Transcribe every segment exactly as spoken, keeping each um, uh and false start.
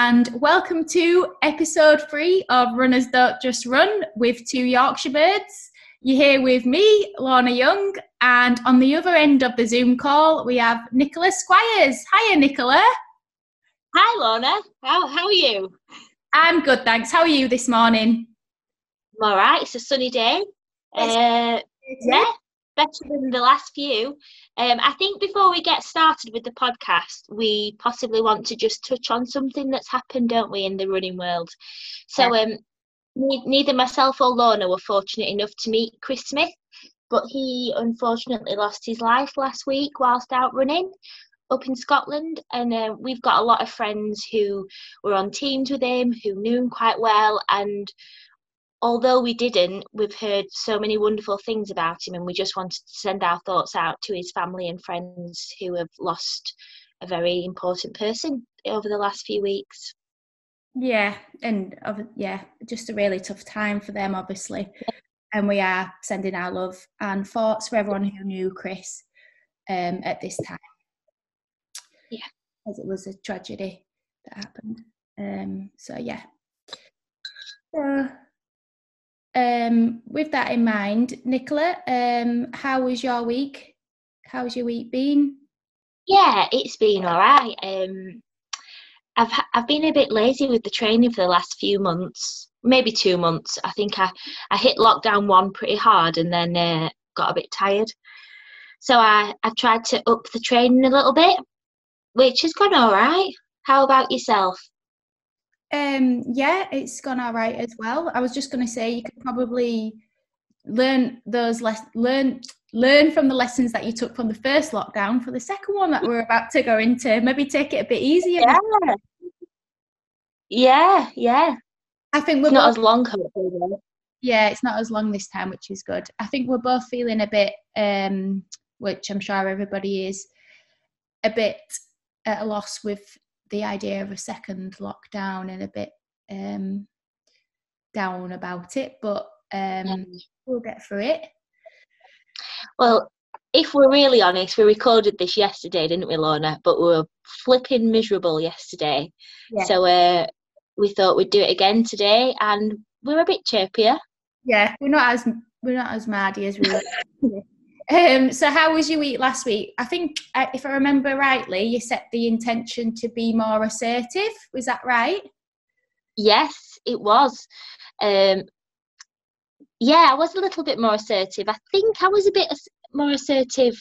and welcome to episode three of Runners Don't Just Run with two Yorkshire birds. You're here with me, Lorna Young, and on the other end of the Zoom call we have Nicola Squires. Hiya, Nicola. Hi, Lorna. How, how are you? I'm good, thanks. How are you this morning? I'm all right. It's a sunny day. Uh, yeah, better than the last few. Um, I think before we get started with the podcast, we possibly want to just touch on something that's happened, don't we, in the running world. So um, neither myself or Lorna were fortunate enough to meet Chris Smith, but he unfortunately lost his life last week whilst out running up in Scotland. And uh, we've got a lot of friends who were on teams with him, who knew him quite well, and although we didn't, we've heard so many wonderful things about him, and we just wanted to send our thoughts out to his family and friends who have lost a very important person over the last few weeks. Yeah, and yeah, just a really tough time for them, obviously. Yeah. And we are sending our love and thoughts for everyone who knew Chris um, at this time. Yeah. Because it was a tragedy that happened. Um, so, yeah. So... Um, with that in mind, Nicola, um, how was your week? How's your week been? Yeah, it's been all right. Um, I've I've been a bit lazy with the training for the last few months, maybe two months. I think I, I hit lockdown one pretty hard and then uh, got a bit tired. So I, I tried to up the training a little bit, which has gone all right. How about yourself? Um, yeah, it's gone all right as well. I was just going to say you could probably learn those less learn learn from the lessons that you took from the first lockdown for the second one that we're about to go into. Maybe take it a bit easier. Yeah, yeah, yeah. I think we're it's not both, as long. Hopefully. Yeah, it's not as long this time, which is good. I think we're both feeling a bit, um, which I'm sure everybody is, a bit at a loss with the idea of a second lockdown and a bit um, down about it, but um, yeah. We'll get through it. Well, if we're really honest, we recorded this yesterday, didn't we, Lorna? But we were flipping miserable yesterday. Yeah. So uh, we thought we'd do it again today, and we're a bit chirpier. Yeah, we're not as we're not as mardy as we were. Um, so how was your week last week? I think, uh, if I remember rightly, you set the intention to be more assertive. Was that right? Yes, it was. Um, yeah, I was a little bit more assertive. I think I was a bit as- more assertive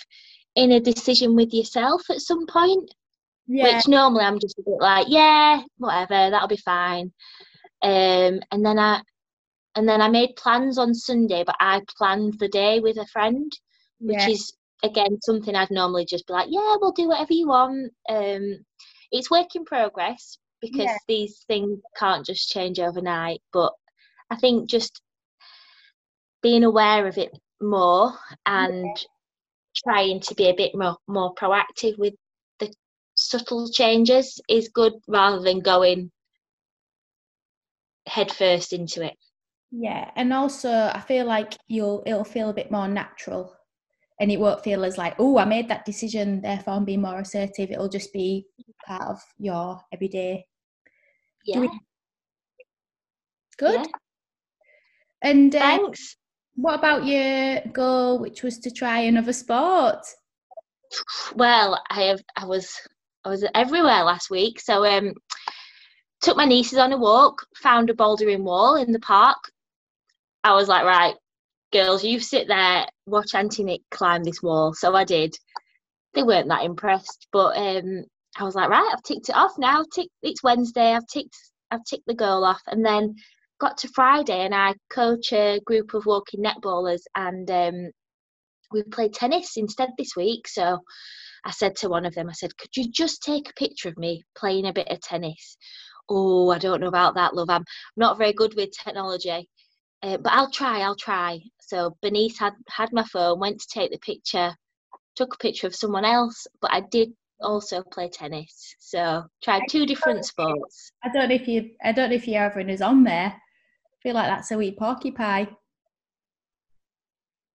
in a decision with yourself at some point, yeah. Which normally I'm just a bit like, yeah, whatever, that'll be fine. Um, and then I, and then I made plans on Sunday, but I planned the day with a friend. Which yeah. is, again, something I'd normally just be like, yeah, we'll do whatever you want. Um, it's work in progress because yeah. these things can't just change overnight. But I think just being aware of it more and yeah. trying to be a bit more, more proactive with the subtle changes is good rather than going headfirst into it. Yeah, and also I feel like you'll it'll feel a bit more natural. And it won't feel as like, oh, I made that decision, therefore I'm being more assertive. It'll just be part of your everyday. Yeah. Doing. Good. Yeah. And uh, thanks. What about your goal, which was to try another sport? Well, I have. I was. I was everywhere last week. So, um, took my nieces on a walk. Found a bouldering wall in the park. I was like, right. Girls, you sit there, watch Auntie Nick climb this wall. So I did. They weren't that impressed, but um, I was like, right, I've ticked it off now. Tick, it's Wednesday. I've ticked, I've ticked the goal off. And then got to Friday, and I coach a group of walking netballers, and um, we played tennis instead this week. So I said to one of them, I said, could you just take a picture of me playing a bit of tennis? Oh, I don't know about that, love. I'm not very good with technology. Uh, but I'll try, I'll try. So Bernice had, had my phone, went to take the picture, took a picture of someone else, but I did also play tennis. So tried two different sports. I don't know if you, I don't know if your oven is on there. I feel like that's a wee porcupine.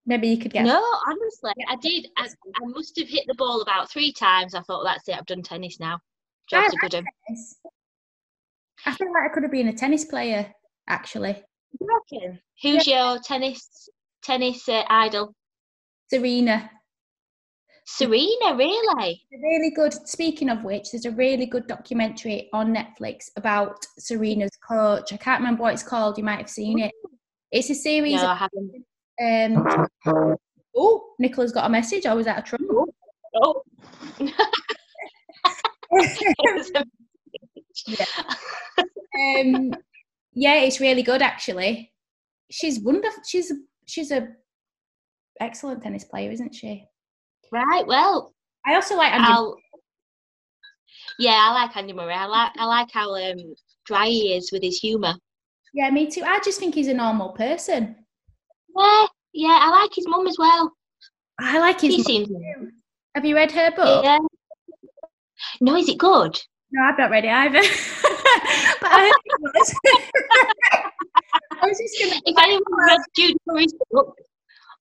Maybe you could get... No, honestly, I did. I, I must have hit the ball about three times. I thought, that's it, I've done tennis now. Job's a good one. I feel like I could have been a tennis player, actually. You're Who's yeah. your tennis tennis uh, idol? Serena. Serena, really? A really good. Speaking of which, there's a really good documentary on Netflix about Serena's coach. I can't remember what it's called. You might have seen it. It's a series. No, of, I haven't. Um, oh, Nicola's got a message. I was out of trouble. Oh. yeah. Um, yeah, it's really good, actually. She's wonderful. She's she's a excellent tennis player, isn't she? Right. Well, I also like Andy. I'll, yeah, I like Andy Murray. I like I like how um, dry he is with his humour. Yeah, me too. I just think he's a normal person. Yeah, yeah. I like his mum as well. I like his. He mum seems. Too. Have you read her book? Yeah. No, is it good? No, I've not read it either. But I heard it was. I was just gonna. If anyone read Judy Murray's book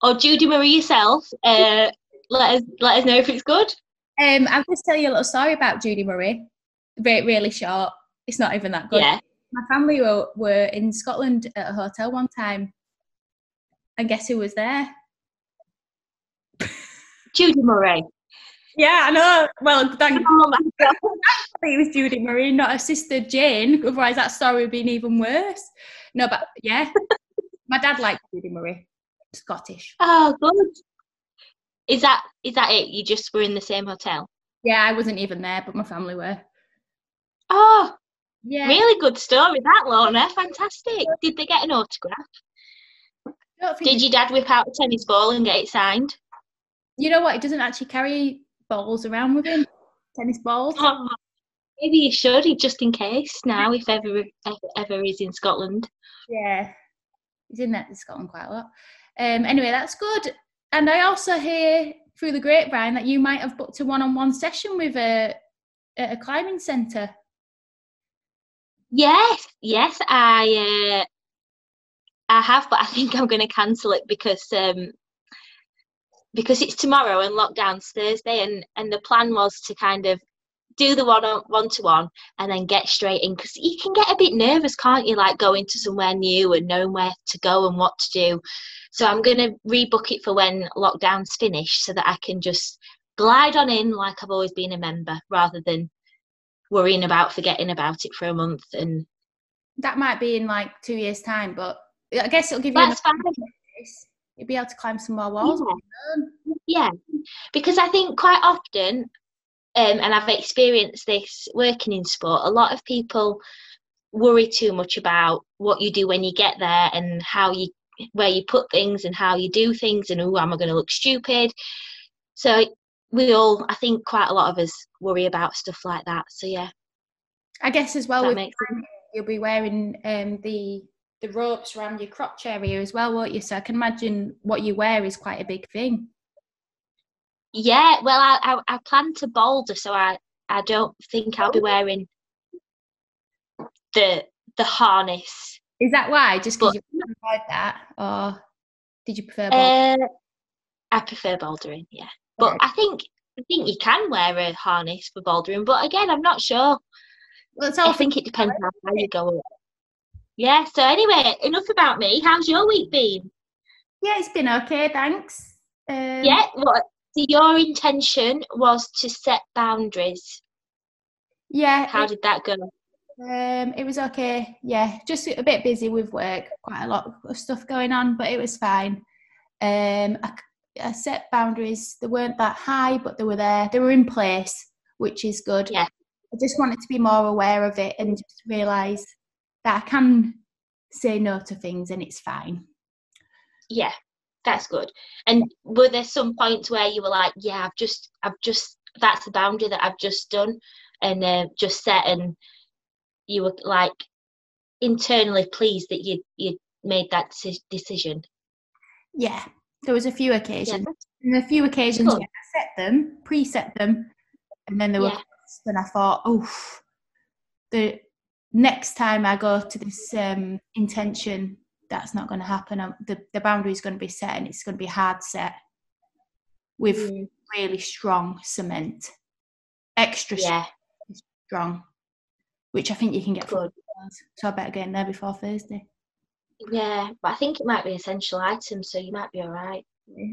or Judy Murray yourself, uh, let us let us know if it's good. Um, I'll just tell you a little story about Judy Murray. Re- really short. It's not even that good. Yeah. My family were, were in Scotland at a hotel one time, and guess who was there? Judy Murray. Yeah, I know. Well, thank oh, God. It was Judy Murray, not her sister Jane. Otherwise, that story would have been even worse. No, but yeah, my dad liked Judy Murray. Scottish. Oh, good. Is that is that it? You just were in the same hotel? Yeah, I wasn't even there, but my family were. Oh, yeah. Really good story, that, Lorna. Fantastic. Did they get an autograph? Did your dad whip out a tennis ball and get it signed? You know what? He doesn't actually carry balls around with him. Tennis balls. Oh, maybe he should, just in case now, if ever ever, ever he's in Scotland. Yeah, he's in that in Scotland quite a lot. Um, anyway, that's good. And I also hear through the grapevine that you might have booked a one-on-one session with a at a climbing centre. Yes, yes, I uh, I have, but I think I'm going to cancel it because. Um, Because it's tomorrow and lockdown's Thursday, and, and the plan was to kind of do the one on, one-to-one and then get straight in. Because you can get a bit nervous, can't you, like going to somewhere new and knowing where to go and what to do. So I'm going to rebook it for when lockdown's finished so that I can just glide on in like I've always been a member rather than worrying about forgetting about it for a month. And that might be in like two years' time, but I guess it'll give you... That's fine. You'd be able to climb some more walls. Yeah, yeah. Because I think quite often, um, and I've experienced this working in sport, a lot of people worry too much about what you do when you get there and how you, where you put things and how you do things and, oh, am I going to look stupid? So we all, I think quite a lot of us worry about stuff like that. So, yeah. I guess as well, with climbing, you'll be wearing um, the... the ropes around your crotch area as well, won't you? So I can imagine what you wear is quite a big thing. Yeah, well, I I, I plan to boulder, so I, I don't think I'll be wearing the the harness. Is that why? Just because you preferred that, or did you prefer bouldering? Uh, I prefer bouldering, yeah. But I think I think you can wear a harness for bouldering, but again, I'm not sure. Well, it's all I think it depends on how you go. Yeah, so anyway, enough about me. How's your week been? Yeah, it's been okay, thanks. Um, yeah, what? So your intention was to set boundaries. Yeah. How it, did that go? Um, it was okay, yeah. Just a bit busy with work, quite a lot of stuff going on, but it was fine. Um, I, I set boundaries. They weren't that high, but they were there. They were in place, which is good. Yeah. I just wanted to be more aware of it and just realise that I can say no to things and it's fine. Yeah, that's good. And were there some points where you were like, yeah, I've just, I've just, that's the boundary that I've just done and uh, just set, and you were like internally pleased that you you made that decision? Yeah, there was a few occasions. Yeah. And a few occasions yeah, I set them, pre-set them, and then there yeah. were and I thought, oof, the... next time I go to this um, intention, that's not going to happen. I'm, the the boundary is going to be set, and it's going to be hard set with mm. really strong cement, extra yeah. strong, which I think you can get from so I better get in there before Thursday. Yeah, but I think it might be essential items, so you might be all right.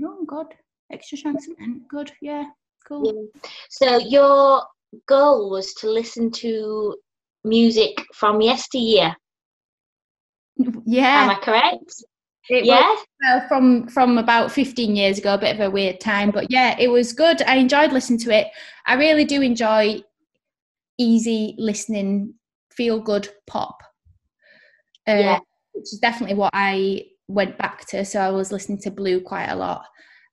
Oh, God. Extra chance. Good, yeah, cool. Yeah. So your goal was to listen to music from yesteryear. Yeah. Am I correct? It yeah. Was, well, from, from about fifteen years ago, a bit of a weird time. But, yeah, it was good. I enjoyed listening to it. I really do enjoy easy listening, feel-good pop. Uh, yeah. Which is definitely what I went back to. So I was listening to Blue quite a lot,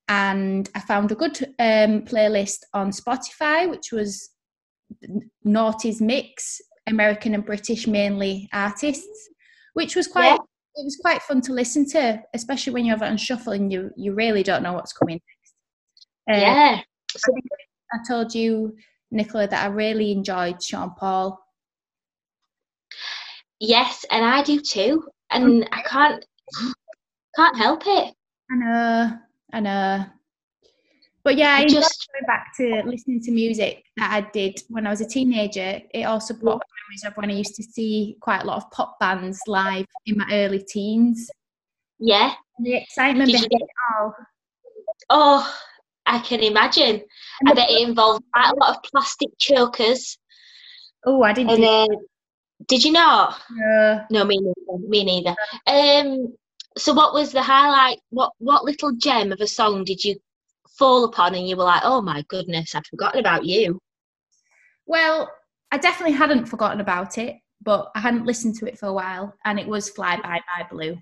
and I found a good um, playlist on Spotify, which was Noughties Mix, American and British mainly artists, which was quite yeah. it was quite fun to listen to, especially when you have it on shuffle and you you really don't know what's coming next. Uh, yeah, I, think I told you, Nicola, that I really enjoyed Sean Paul. Yes, and I do too. And I can't can't help it. I know, I know. But yeah, I just going back to listening to music that I did when I was a teenager. It also brought memories of when I used to see quite a lot of pop bands live in my early teens. Yeah. And the excitement did behind get, it all. Oh, I can imagine. And I bet it involved quite a lot of plastic chokers. Oh, I didn't and do then, that. Did you not? No. No, me neither. Me neither. Um, so what was the highlight? What what little gem of a song did you fall upon and you were like, oh my goodness, I've forgotten about you? Well, I definitely hadn't forgotten about it, but I hadn't listened to it for a while, and it was Fly By by Blue.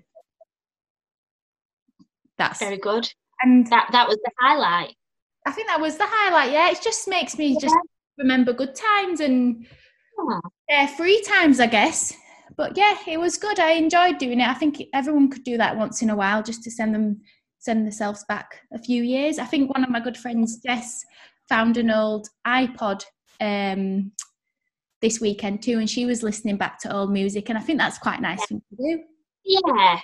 That's very good. And that that was the highlight. I think that was the highlight, yeah. It just makes me yeah. just remember good times and yeah, three times, I guess. But yeah, it was good. I enjoyed doing it. I think everyone could do that once in a while, just to send them send themselves back a few years. I think one of my good friends, Jess, found an old iPod um, this weekend too, and she was listening back to old music, and I think that's quite a nice yeah. thing to do. Yeah,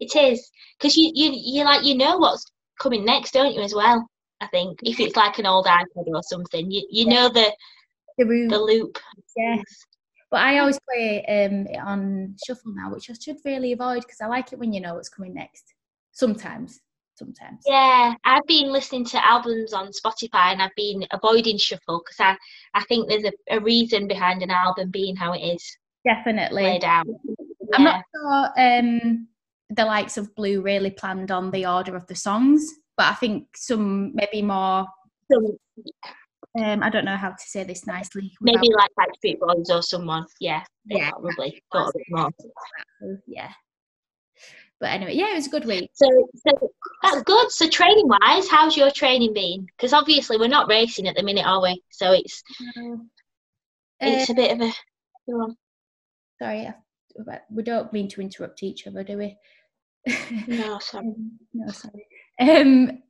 it is, because you you you like you know what's coming next, don't you? As well, I think if it's like an old iPod or something, you you yeah. know the. The, the loop. Yes. But I always play um, it on shuffle now, which I should really avoid, because I like it when you know what's coming next. Sometimes. Sometimes. Yeah. I've been listening to albums on Spotify, and I've been avoiding shuffle because I, I think there's a, a reason behind an album being how it is. Definitely. Laid out. I'm yeah. not sure um, the likes of Blue really planned on the order of the songs, but I think some maybe more... Some, yeah. Um, I don't know how to say this nicely. Without... Maybe like like Street Boys or someone. Yeah, yeah, probably. Thought a bit more. Yeah. But anyway, yeah, it was a good week. So, so that's good. So training wise, how's your training been? Because obviously we're not racing at the minute, are we? So it's uh, it's a bit of a. Go on. Sorry, we don't mean to interrupt each other, do we? No, sorry. no, sorry. Um,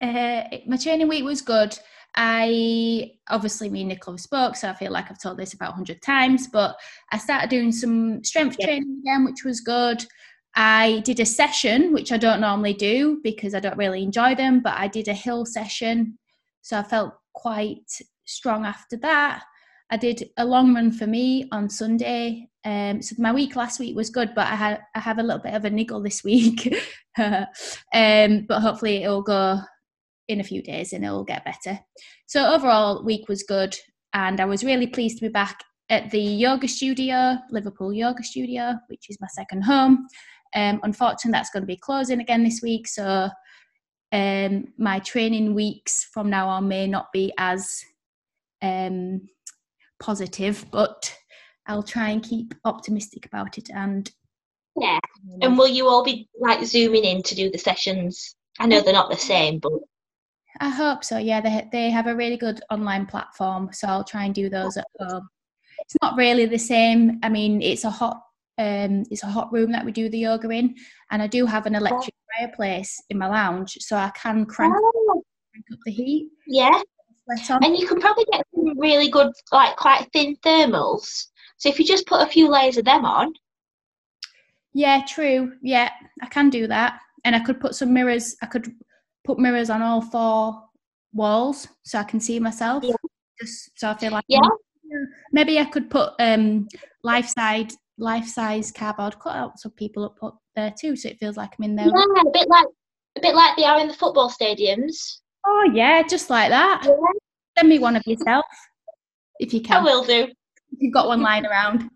uh, my training week was good. I obviously me and Nicola spoke, so I feel like I've told this about a hundred times, but I started doing some strength yep. training again, which was good. I did a session, which I don't normally do because I don't really enjoy them, but I did a hill session, so I felt quite strong after that. I did a long run for me on Sunday. Um, so my week last week was good, but I, ha- I have a little bit of a niggle this week. um, but hopefully it'll go in a few days and it'll get better. So overall, week was good, and I was really pleased to be back at the yoga studio, Liverpool Yoga Studio, which is my second home. Um, unfortunately, that's going to be closing again this week, so um, my training weeks from now on may not be as um, positive, but I'll try and keep optimistic about it. And yeah, and will you all be like zooming in to do the sessions? I know they're not the same, but I hope so, yeah. They they have a really good online platform, so I'll try and do those at home. It's not really the same. I mean, it's a hot um, it's a hot room that we do the yoga in, and I do have an electric fireplace in my lounge, so I can crank, oh. crank up the heat. Yeah, and you can probably get some really good, like quite thin thermals. So if you just put a few layers of them on. Yeah, true. Yeah, I can do that, and I could put some mirrors. I could. Put mirrors on all four walls so I can see myself. Yeah. Just so I feel like yeah. maybe I could put um life side life-size cardboard cutouts of people up, up there too, so it feels like I'm in there. Yeah, a bit like a bit like they are in the football stadiums. Oh yeah, just like that. Yeah. Send me one of yourself if you can. I will do. If you've got one lying around.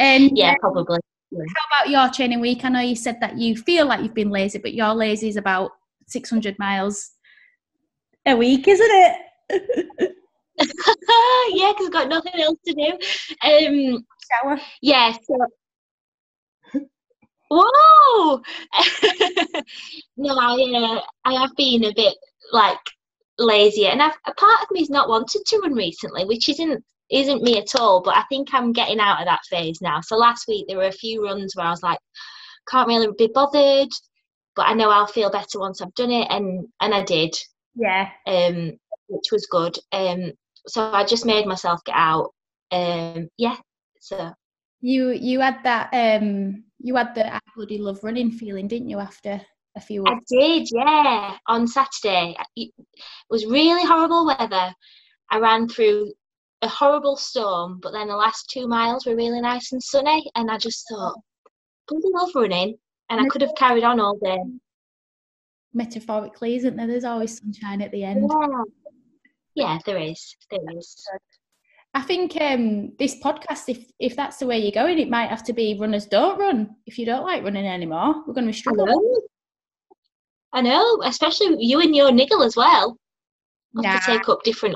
Um, yeah, probably. Yeah. How about your training week? I know you said that you feel like you've been lazy, but your lazy is about six hundred miles a week, isn't it? Yeah, because I've got nothing else to do. Um, Shower. Yeah. So. Whoa! No, I, uh, I have been a bit, like, lazier. And I've, a part of me's not wanted to run recently, which isn't isn't me at all, but I think I'm getting out of that phase now. So last week there were a few runs where I was like, can't really be bothered, but I know I'll feel better once I've done it, and, and I did. Yeah. Um, which was good. Um, so I just made myself get out. Um, yeah. So you you had that um you had the I bloody love running feeling, didn't you? After a few weeks. I did. Yeah. On Saturday, it was really horrible weather. I ran through a horrible storm, but then the last two miles were really nice and sunny, and I just thought, bloody love running, and I could have carried on all day. Metaphorically, isn't there? There's always sunshine at the end. Yeah, yeah there is. There is. I think um, this podcast, if if that's the way you're going, it might have to be runners don't run. If you don't like running anymore, we're going to struggle. I know, I know especially you and your niggle as well. We'll nah. have to take up different.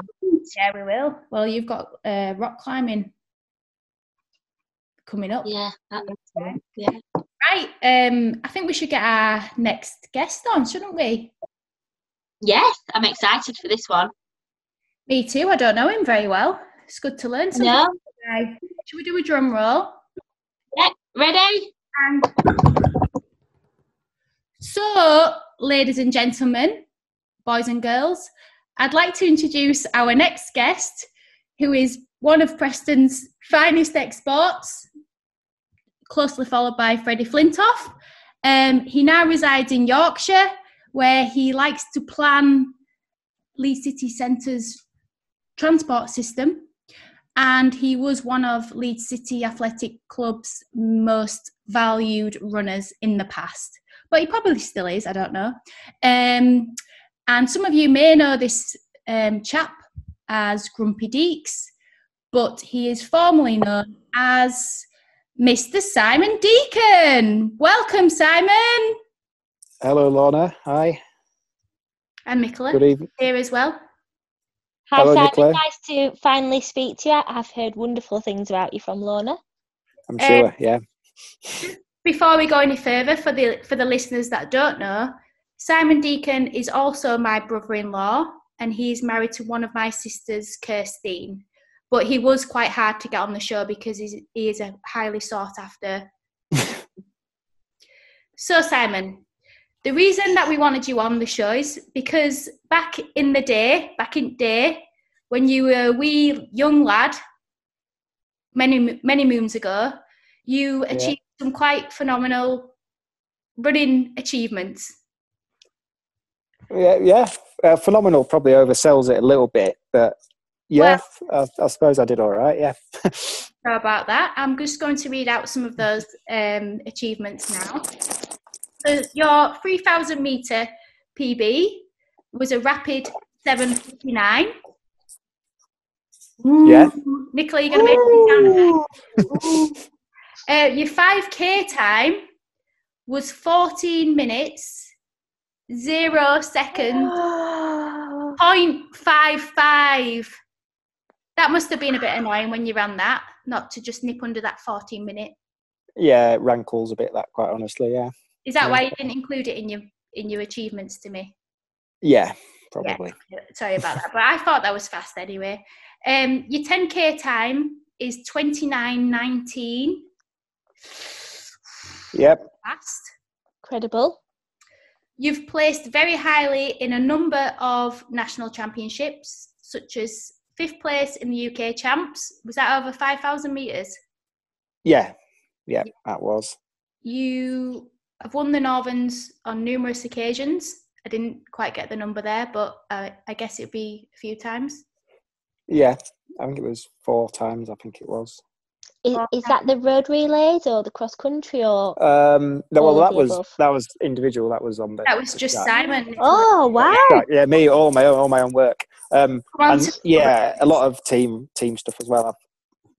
Yeah, we will. Well, you've got uh, rock climbing coming up. Yeah, that makes sense. Yeah. Right, um, I think we should get our next guest on, shouldn't we? Yes, I'm excited for this one. Me too, I don't know him very well. It's good to learn something. No. Today. Should we do a drum roll? Yeah, ready? And so, ladies and gentlemen, boys and girls, I'd like to introduce our next guest, who is one of Preston's finest exports, closely followed by Freddie Flintoff. Um, he now resides in Yorkshire, where he likes to plan Leeds City Centre's transport system, and he was one of Leeds City Athletic Club's most valued runners in the past. But he probably still is, I don't know. Um, and some of you may know this um, chap as Grumpy Deeks, but he is formerly known as Mister Simon Deacon. Welcome, Simon. Hello, Lorna. Hi. And Nicola. Good evening. Here as well. Hi, hello, Simon. Nicola. Nice to finally speak to you. I've heard wonderful things about you from Lorna. I'm sure, um, yeah. Before we go any further, for the for the listeners that don't know, Simon Deacon is also my brother-in-law, and he's married to one of my sisters, Kirsteen. But he was quite hard to get on the show because he's, he is a highly sought after. So, Simon, the reason that we wanted you on the show is because back in the day, back in the day, when you were a wee young lad, many, many moons ago, you yeah. achieved some quite phenomenal running achievements. Yeah, yeah. Uh, phenomenal probably oversells it a little bit, but... Yeah, well, I, I suppose I did all right, yeah. How about that? I'm just going to read out some of those um, achievements now. So your three thousand metre P B was a rapid seven fifty-nine. Yeah. Nicola, you're going to make it down. uh, your five K time was fourteen minutes, zero seconds, point five five. That must have been a bit annoying when you ran that, not to just nip under that fourteen minute. Yeah, it rankles a bit, that, quite honestly, yeah. Is that yeah. why you didn't include it in your in your achievements to me? Yeah, probably. Yeah, sorry about that, but I thought that was fast anyway. Um, your ten K time is twenty-nine nineteen. Yep. Fast. Incredible. You've placed very highly in a number of national championships, such as fifth place in the U K champs. Was that over five thousand metres? Yeah, yeah, that was. You have won the Northerns on numerous occasions. I didn't quite get the number there, but uh, I guess it'd be a few times. Yeah, I think it was four times, I think it was. Is, is that the road relays or the cross country or? Um, no, well, that was above? that was individual. That was on the. That was just that. Simon. Oh wow! Yeah, yeah, me all my own all my own work. Um, and yeah, a lot of team team stuff as well. I've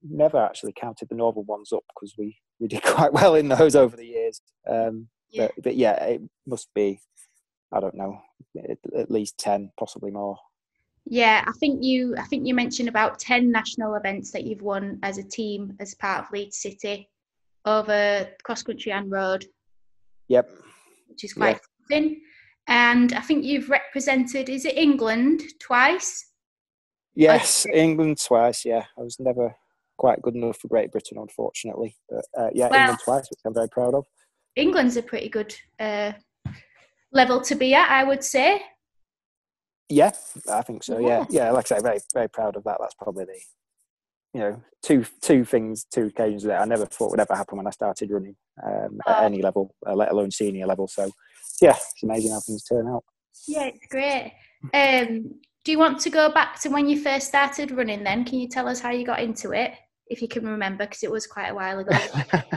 never actually counted the northern ones up because we, we did quite well in those over the years. Um, yeah. But, but yeah, it must be. I don't know, at, at least ten, possibly more. Yeah, I think you I think you mentioned about ten national events that you've won as a team as part of Leeds City over cross-country and road. Yep. Which is quite yeah. exciting. And I think you've represented, is it England twice? Yes, or- England twice, yeah. I was never quite good enough for Great Britain, unfortunately. But uh, yeah, well, England twice, which I'm very proud of. England's a pretty good uh, level to be at, I would say. Yeah, I think so. Yeah. yeah, yeah. Like I say, very, very proud of that. That's probably the, you know, two two things, two occasions that I never thought would ever happen when I started running um, at oh. any level, uh, let alone senior level. So, yeah, it's amazing how things turn out. Yeah, it's great. Um, do you want to go back to when you first started running? Then, can you tell us how you got into it, if you can remember, because it was quite a while ago.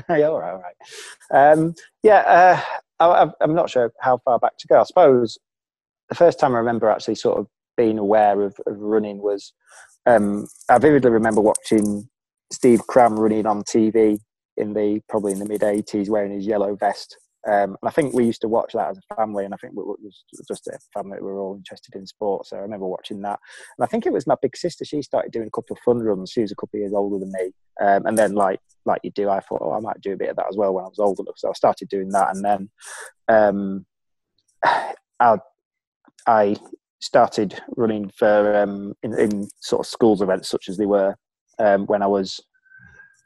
yeah, all right, all right. Um, yeah, uh, I, I'm not sure how far back to go. I suppose. The first time I remember actually sort of being aware of, of running was um, I vividly remember watching Steve Cram running on T V in the probably in the mid eighties wearing his yellow vest. Um, and I think we used to watch that as a family, and I think it was just a family that we were all interested in sport. So I remember watching that. And I think it was my big sister. She started doing a couple of fun runs. She was a couple of years older than me. Um, and then like like you do, I thought, oh, I might do a bit of that as well when I was old enough. So I started doing that, and then um, I. I started running for um, in, in sort of schools events such as they were um, when I was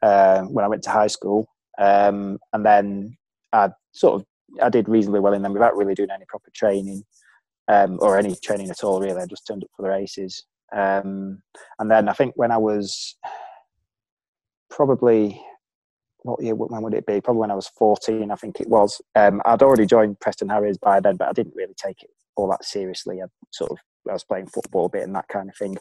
uh, when I went to high school, um, and then I sort of I did reasonably well in them without really doing any proper training um, or any training at all. Really, I just turned up for the races, um, and then I think when I was probably. What year? When would it be? Probably when I was fourteen, I think it was. Um, I'd already joined Preston Harriers by then, but I didn't really take it all that seriously. I sort of I was playing football a bit and that kind of thing.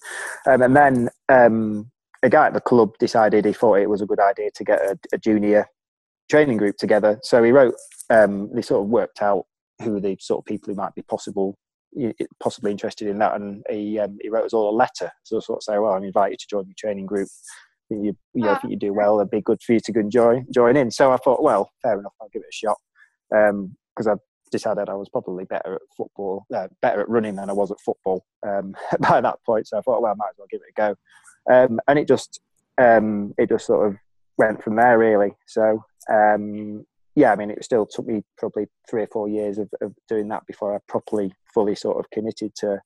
Um, and then um, a guy at the club decided he thought it was a good idea to get a, a junior training group together. So he wrote. Um, they sort of worked out who the sort of people who might be possible, possibly interested in that, and he um, he wrote us all a letter. So sort of say, well, I'm invited to join the training group. You, you know, if you do well, it'd be good for you to go and join, join in. So I thought, well, fair enough, I'll give it a shot. Because um, I decided I was probably better at football, uh, better at running than I was at football um, by that point. So I thought, well, I might as well give it a go. Um, and it just, um, it just sort of went from there, really. So um, yeah, I mean, it still took me probably three or four years of, of doing that before I properly, fully sort of committed to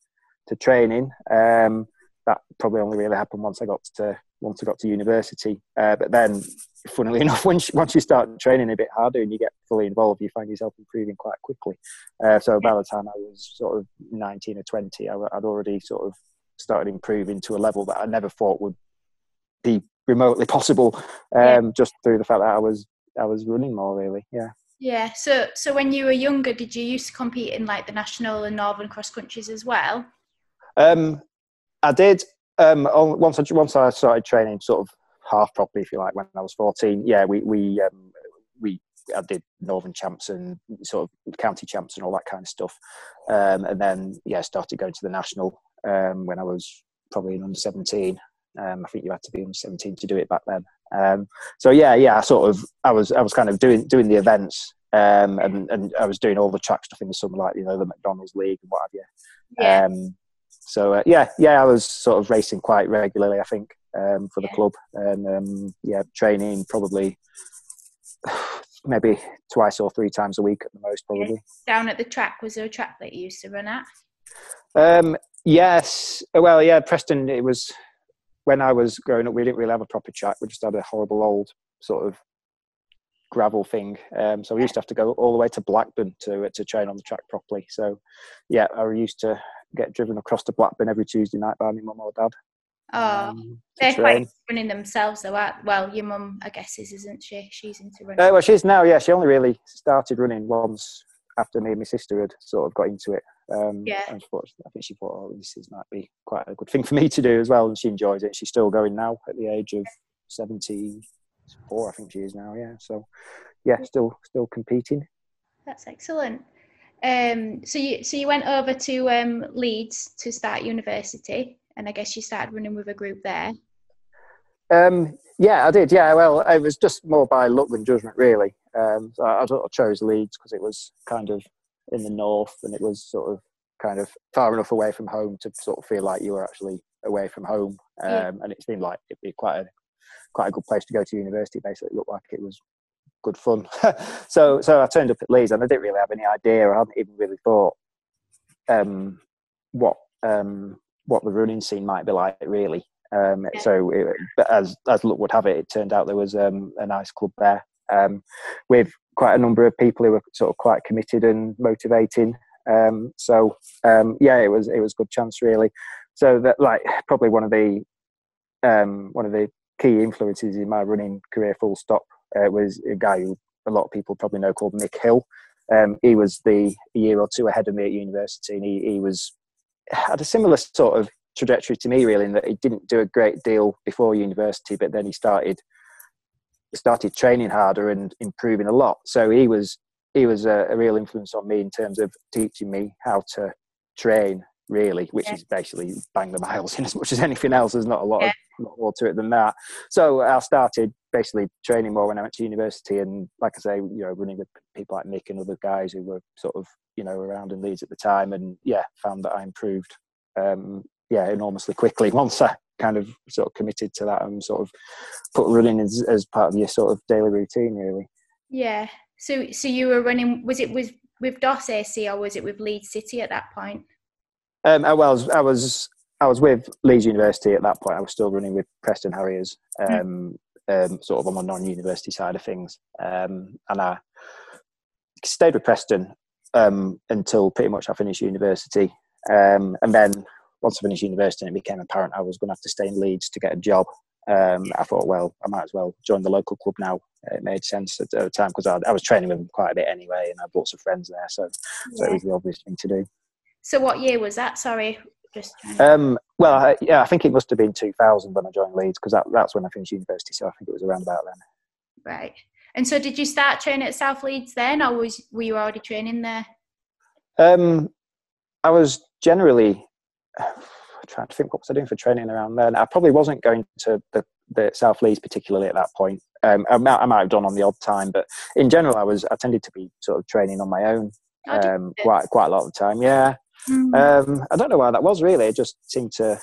to training. Um, that probably only really happened once I got to. Once I got to university, uh, but then, funnily enough, when she, once you start training a bit harder and you get fully involved, you find yourself improving quite quickly. Uh, so by the time I was sort of nineteen or twenty, I, I'd already sort of started improving to a level that I never thought would be remotely possible, um, just through the fact that I was I was running more, really. Yeah. Yeah. So, so when you were younger, did you used to compete in like the national and northern cross countries as well? Um, I did. Um, once I once I started training, sort of half properly, if you like, when I was fourteen. Yeah, we we um, we I did Northern Champs and sort of County Champs and all that kind of stuff, um, and then yeah, started going to the national um, when I was probably in under seventeen. Um, I think you had to be under seventeen to do it back then. Um, so yeah, yeah, I sort of I was I was kind of doing doing the events, um, and and I was doing all the track stuff in the summer, like you know the McDonald's League and what have you. Yeah. Um, So, uh, yeah, yeah, I was sort of racing quite regularly, I think, um, for the yeah. club. And, um, yeah, training probably maybe twice or three times a week at the most, probably. Down at the track, was there a track that you used to run at? Um, yes. Well, yeah, Preston, it was when I was growing up, we didn't really have a proper track. We just had a horrible old sort of gravel thing. Um, so we used to have to go all the way to Blackburn to, to train on the track properly. So, yeah, I used to... get driven across to Blackburn every Tuesday night by my mum or dad. Oh, um, they're train. Quite running themselves though, aren't well, your mum, I guess, is, isn't she? She's into running. Uh, well, she's now, yeah. She only really started running once after me and my sister had sort of got into it. Um, yeah. And I think she thought, oh, this is, might be quite a good thing for me to do as well. And she enjoys it. She's still going now at the age of seventy, she's four, I think she is now, yeah. So, yeah, still still competing. That's excellent. Um, so you so you went over to um, Leeds to start university, and I guess you started running with a group there. Um, yeah, I did. Yeah, well, it was just more by luck than judgment, really. Um, so I, I chose Leeds because it was kind of in the north, and it was sort of kind of far enough away from home to sort of feel like you were actually away from home. Um, yeah. And it seemed like it'd be quite a quite a good place to go to university. Basically, it looked like it was good fun. so so I turned up at Leeds, and I didn't really have any idea. I hadn't even really thought um, what um, what the running scene might be like, really. Um, yeah. So, it, but as as luck would have it, it turned out there was um, a nice club there um, with quite a number of people who were sort of quite committed and motivating. Um, so um, yeah, it was it was a good chance, really. So that, like, probably one of the um, one of the key influences in my running career, full stop, uh, was a guy who a lot of people probably know called Nick Hill. Um, he was the a year or two ahead of me at university, and he, he was had a similar sort of trajectory to me, really, in that he didn't do a great deal before university, but then he started started training harder and improving a lot. So he was he was a, a real influence on me in terms of teaching me how to train, really, which yeah. is basically bang the miles in as much as anything else. There's not a lot, yeah. of, not more to it than that. So I started basically training more when I went to university, and like I say, you know, running with people like Nick and other guys who were sort of, you know, around in Leeds at the time, and yeah, found that I improved um, yeah, enormously quickly once I kind of sort of committed to that and sort of put running as, as part of your sort of daily routine, really. Yeah. So, so you were running. Was it with with D O S A C or was it with Leeds City at that point? Um, well, I was, I was I was with Leeds University at that point. I was still running with Preston Harriers, um, mm. um, sort of on my non-university side of things, um, and I stayed with Preston um, until pretty much I finished university, um, and then. Once I finished university and it became apparent I was going to have to stay in Leeds to get a job, um, I thought, well, I might as well join the local club now. It made sense at the time because I, I was training with them quite a bit anyway, and I had lots of friends there, so, yeah. so it was the obvious thing to do. So what year was that? Sorry. Just. Um, well, I, yeah, I think it must have been two thousand when I joined Leeds, because that, that's when I finished university, so I think it was around about then. Right. And so did you start training at South Leeds then, or was, were you already training there? Um, I was generally... I'm trying to think what was I doing for training around then. I probably wasn't going to the, the South Leeds particularly at that point. Um, I, might, I might have done on the odd time, but in general, I was I tended to be sort of training on my own um, quite quite a lot of the time. Yeah, mm-hmm. um, I don't know why that was really. It just seemed to,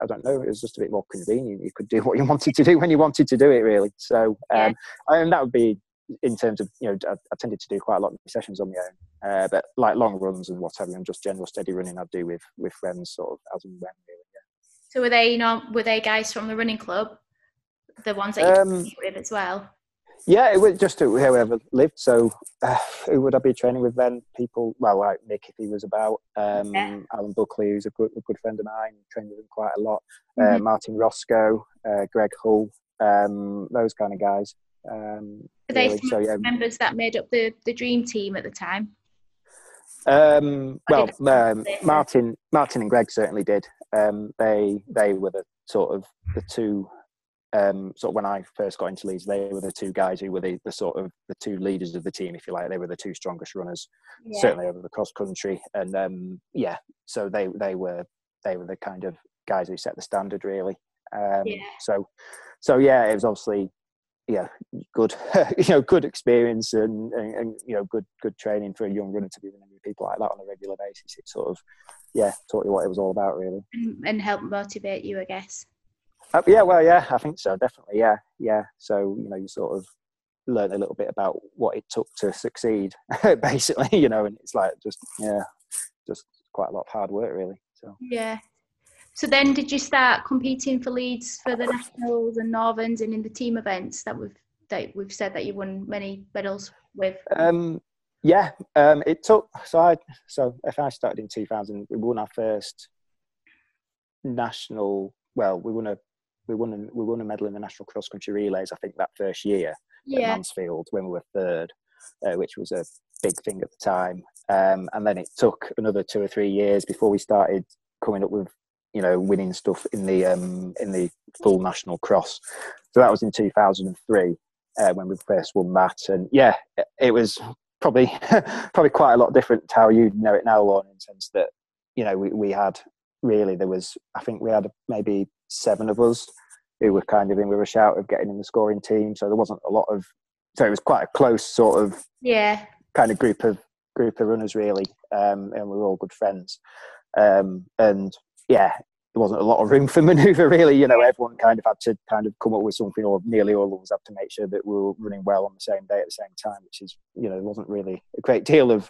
I don't know. It was just a bit more convenient. You could do what you wanted to do when you wanted to do it, really. So, um, yeah. and that would be in terms of, you know, I, I tended to do quite a lot of sessions on my own. Uh, but like long runs and whatever, and just general steady running, I do with with friends, sort of as and when, really. Yeah. So were they, you know, were they guys from the running club, the ones that you um, trained with as well? Yeah, it was just whoever lived. So uh, who would I be training with then? People, well, like Nick, if he was about, um, yeah. Alan Buckley, who's a good, a good friend of mine, trained with him quite a lot. Mm-hmm. uh, Martin Roscoe, uh, Greg Hull, um, those kind of guys. Um, were they really, so, yeah. members that made up the the dream team at the time? Um, well, um, Martin, Martin and Greg certainly did. Um, they they were the sort of the two. Um, sort of when I first got into Leeds, they were the two guys who were the, the sort of the two leaders of the team, if you like. They were the two strongest runners, yeah. certainly over the cross country, and um, yeah. So they they were they were the kind of guys who set the standard, really. Um, yeah. So so yeah, it was obviously. Yeah, good, you know, good experience and, and, and, you know, good good training for a young runner to be running with people like that on a regular basis. It sort of, yeah, taught you what it was all about, really. And, and helped motivate you, I guess. Uh, yeah, well, yeah, I think so, definitely, yeah, yeah. So, you know, you sort of learn a little bit about what it took to succeed, basically, you know, and it's like just, yeah, just quite a lot of hard work, really. So yeah. So then did you start competing for Leeds for the Nationals and Northerns and in the team events that we've, that we've said that you won many medals with? Um, yeah, um, it took... So I so if I started in two thousand, we won our first national... Well, we won a we won a, we won a medal in the National Cross Country Relays, I think, that first year yeah. at Mansfield when we were third, uh, which was a big thing at the time. Um, and then it took another two or three years before we started coming up with you know, winning stuff in the um, in the full national cross. So that was in two thousand three uh, when we first won that, and yeah, it was probably probably quite a lot different to how you know it now, Lorna, in the sense that, you know, we, we had really there was I think we had maybe seven of us who were kind of in with a shout of getting in the scoring team. So there wasn't a lot of, so it was quite a close sort of yeah kind of group of group of runners really, um, and we were all good friends. Um, and yeah, there wasn't a lot of room for manoeuvre really. You know, everyone kind of had to kind of come up with something, or nearly all of us had to make sure that we were running well on the same day at the same time, which is, you know, there wasn't really a great deal of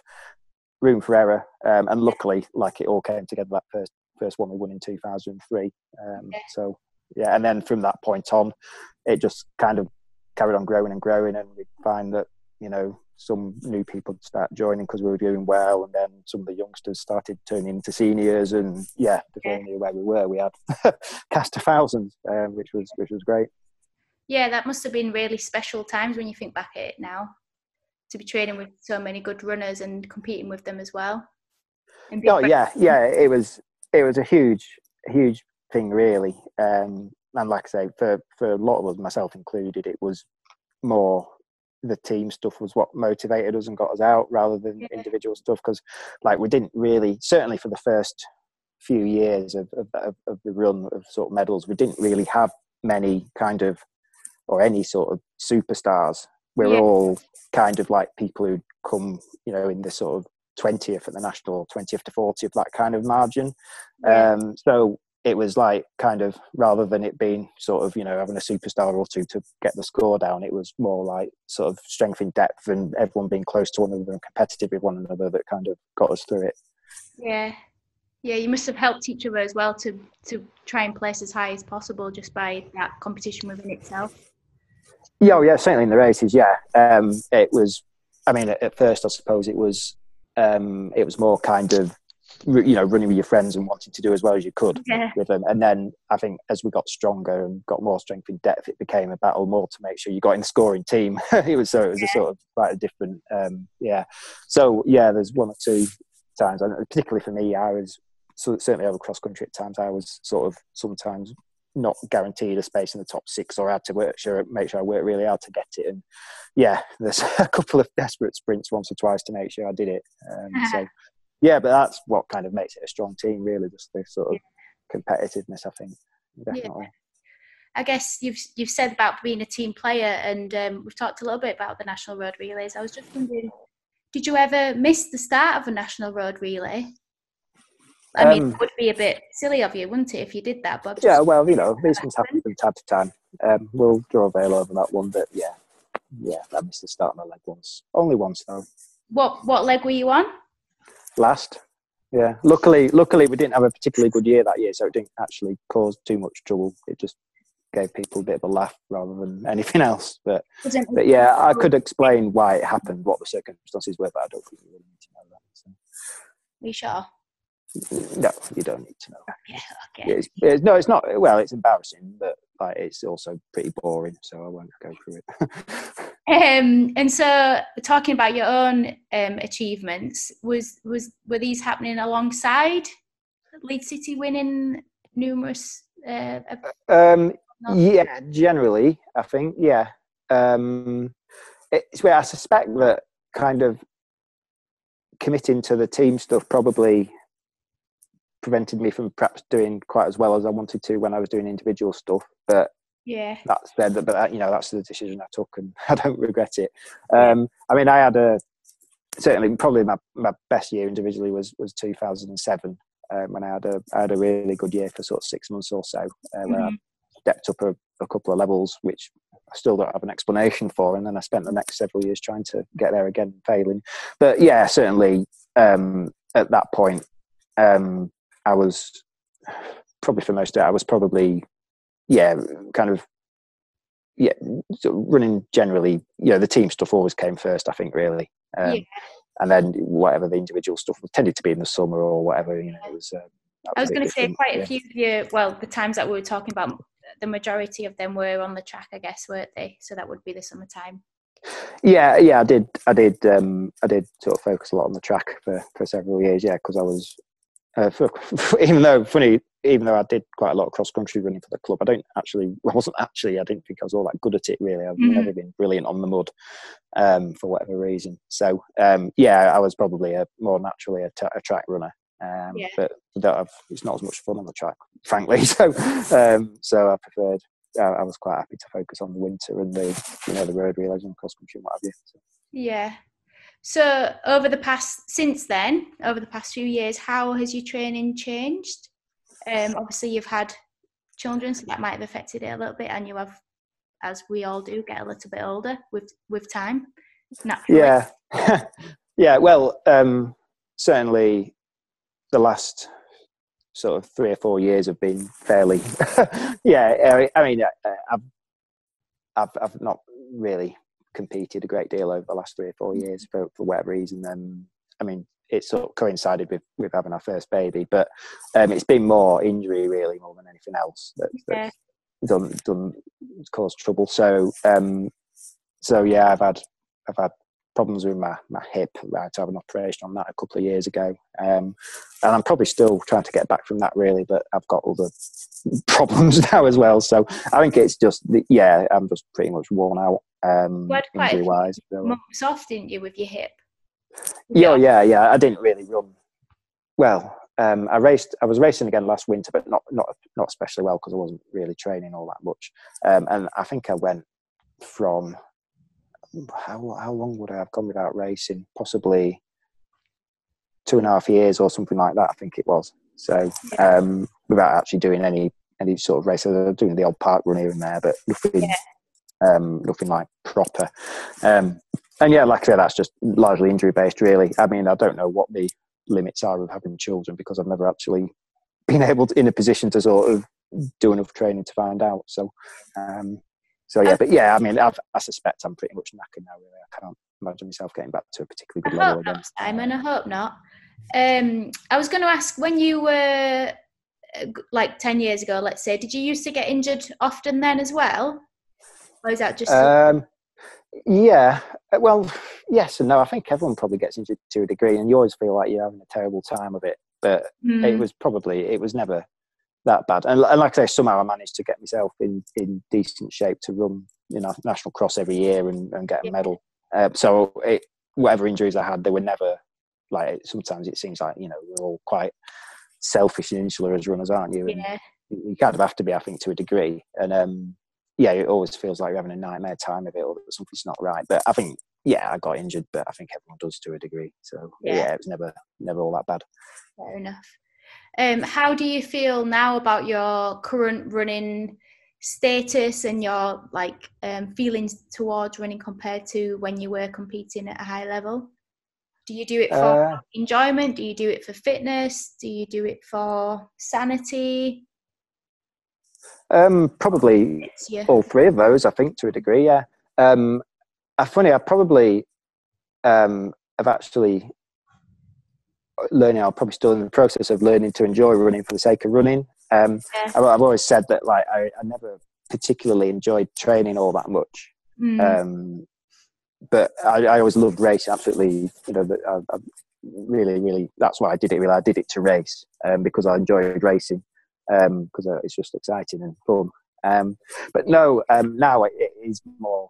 room for error. Um, and luckily, like, it all came together that first first one we won in two thousand three. Um, yeah. So yeah, and then from that point on, it just kind of carried on growing and growing, and we find that, you know, some new people start joining because we were doing well, and then some of the youngsters started turning into seniors, and yeah, before yeah. we knew where we were, we had cast a thousand, um, which was which was great. Yeah, that must have been really special times when you think back at it now, to be training with so many good runners and competing with them as well. Oh yeah, yeah, it was it was a huge huge thing really, um, and like I say, for for a lot of us, myself included, it was more. The team stuff was what motivated us and got us out rather than yeah. individual stuff, because like we didn't really, certainly for the first few years of, of of the run of sort of medals, we didn't really have many kind of or any sort of superstars. We're yeah. all kind of like people who'd come, you know, in the sort of twentieth at the national, twentieth to fortieth, that kind of margin. Yeah. Um, so it was like kind of, rather than it being sort of, you know, having a superstar or two to get the score down, it was more like sort of strength in depth and everyone being close to one another and competitive with one another that kind of got us through it. Yeah. Yeah, you must have helped each other as well to, to try and place as high as possible just by that competition within itself. Yeah, oh yeah, certainly in the races, yeah. Um, it was, I mean, at, at first I suppose it was, um, it was more kind of, you know, running with your friends and wanting to do as well as you could yeah. with them. And then I think as we got stronger and got more strength in depth, it became a battle more to make sure you got in the scoring team. It was so it was yeah. a sort of quite a different, um, yeah. So yeah, there's one or two times, particularly for me, I was so, certainly over cross country at times. I was sort of sometimes not guaranteed a space in the top six, or I had to work sure make sure I worked really hard to get it. And yeah, there's a couple of desperate sprints once or twice to make sure I did it. Um, uh-huh. So. Yeah, but that's what kind of makes it a strong team, really, just the sort of yeah. competitiveness, I think, definitely. Yeah. I guess you've you've said about being a team player, and um, we've talked a little bit about the National Road Relays. I was just wondering, did you ever miss the start of a National Road Relay? I um, mean, it would be a bit silly of you, wouldn't it, if you did that? But yeah, well, you know, these things happen from time to time. Um, we'll draw a veil over that one, but yeah, yeah, I missed the start of my leg once. Only once, though. What, what leg were you on? Last, yeah. Luckily, luckily we didn't have a particularly good year that year, so it didn't actually cause too much trouble. It just gave people a bit of a laugh rather than anything else. But, but yeah, I could explain why it happened, what the circumstances were, but I don't think you really need to know that. So. Are you sure? No, you don't need to know. Okay, okay. It's, it's, no, it's not. Well, it's embarrassing, but like, it's also pretty boring, so I won't go through it. Um, and so, talking about your own um, achievements, was was were these happening alongside Leeds City winning numerous? Uh, um, yeah, generally, I think. Yeah, um, it's where I suspect that kind of committing to the team stuff probably prevented me from perhaps doing quite as well as I wanted to when I was doing individual stuff, but. Yeah, that's there, but that, you know, that's the decision I took, and I don't regret it. Um, I mean, I had a certainly probably my, my best year individually was was two thousand and seven, um, when I had a I had a really good year for sort of six months or so, uh, where mm-hmm. I stepped up a, a couple of levels, which I still don't have an explanation for, and then I spent the next several years trying to get there again, failing. But yeah, certainly um, at that point, um, I was probably for most of it, I was probably. Yeah, kind of, yeah, sort of running generally, you know, the team stuff always came first, I think, really. Um, yeah. And then whatever the individual stuff tended to be in the summer or whatever, you know, it was... Um, I was going to say quite yeah. a few of your, well, the times that we were talking about, the majority of them were on the track, I guess, weren't they? So that would be the summertime. Yeah, yeah, I did, I did, um, I did sort of focus a lot on the track for, for several years, yeah, because I was, uh, for, even though, funny... even though I did quite a lot of cross-country running for the club, I don't actually, I wasn't actually, I didn't think I was all that good at it, really. I've mm-hmm. never been brilliant on the mud um, for whatever reason. So, um, yeah, I was probably a, more naturally a, t- a track runner. Um, yeah. But that I've, it's not as much fun on the track, frankly. So, um, so I preferred, I, I was quite happy to focus on the winter and the, you know, the road relays and cross-country and what have you. So. Yeah. So over the past, since then, over the past few years, how has your training changed? Um, obviously, you've had children, so that might have affected it a little bit, and you have, as we all do, get a little bit older with, with time. Naturally. Yeah. yeah, well, um, certainly the last sort of three or four years have been fairly... yeah, I mean, I've, I've, I've not really... competed a great deal over the last three or four years for, for whatever reason. Um, I mean, it sort of coincided with, with having our first baby, but um, it's been more injury really more than anything else that, that's done done caused trouble. So, um, so yeah, I've had I've had problems with my, my hip. I had to have an operation on that a couple of years ago, um, and I'm probably still trying to get back from that really. But I've got other problems now as well. So I think it's just yeah, I'm just pretty much worn out. Um, you had quite a few months off, didn't you, with your hip? Yeah, yeah, yeah. I didn't really run well. Um, I raced. I was racing again last winter, but not not not especially well because I wasn't really training all that much. Um, and I think I went from how how long would I have gone without racing? Possibly two and a half years or something like that. I think it was. So um, without actually doing any any sort of race, I was doing the old park run here and there, but nothing. Yeah. Um, nothing like proper, um, and yeah, like I said, that's just largely injury based, really. I mean, I don't know what the limits are of having children because I've never actually been able to in a position to sort of do enough training to find out. So, um, so yeah, but yeah, I mean, I've, I suspect I'm pretty much knackered now. Really, I can't imagine myself getting back to a particularly good I level hope again. Not, Simon, I hope not. Um, I was going to ask when you were like ten years ago, let's say, did you used to get injured often then as well? Or is that just um, yeah, well, yes and no. I think everyone probably gets injured to a degree, and you always feel like you're having a terrible time of it. But mm. it was probably it was never that bad. And, and like I say, somehow I managed to get myself in, in decent shape to run you know national cross every year and, and get a yeah. medal. Uh, so it, whatever injuries I had, they were never like. Sometimes it seems like you know we're all quite selfish and insular as runners, aren't you? And yeah. You kind of have to be, I think, to a degree, and. um Yeah, it always feels like you're having a nightmare time of it or that something's not right. But I think, yeah, I got injured, but I think everyone does to a degree. So, yeah, yeah it was never never all that bad. Fair enough. Um, how do you feel now about your current running status and your, like, um, feelings towards running compared to when you were competing at a high level? Do you do it for uh, enjoyment? Do you do it for fitness? Do you do it for sanity? Um, probably yeah. all three of those, I think, to a degree, yeah. Um, uh, funny, I probably um, have actually learning, I'm probably still in the process of learning to enjoy running for the sake of running. Um, yeah. I've, I've always said that like I, I never particularly enjoyed training all that much. Mm. Um, but I, I always loved racing, absolutely, you know, the, I, I really, really, that's why I did it, really. I did it to race um, because I enjoyed racing. Um, because it's just exciting and fun. Um, but no, um, now it, it is more.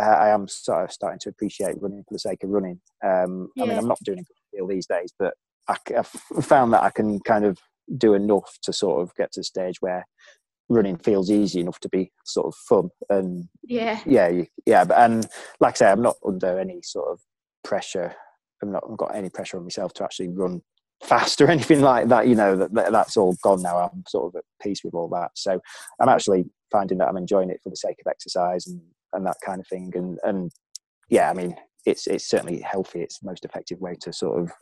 Uh, I am sort of starting to appreciate running for the sake of running. Um, yeah. I mean, I'm not doing a good deal these days, but I, I've found that I can kind of do enough to sort of get to the stage where running feels easy enough to be sort of fun. And yeah, yeah, yeah. But and like I say, I'm not under any sort of pressure. I'm not I've got any pressure on myself to actually run. Fast or anything like that, you know, that that's all gone now. I'm sort of at peace with all that. So I'm actually finding that I'm enjoying it for the sake of exercise and, and that kind of thing. And, and yeah, I mean, it's it's certainly healthy. It's the most effective way to sort of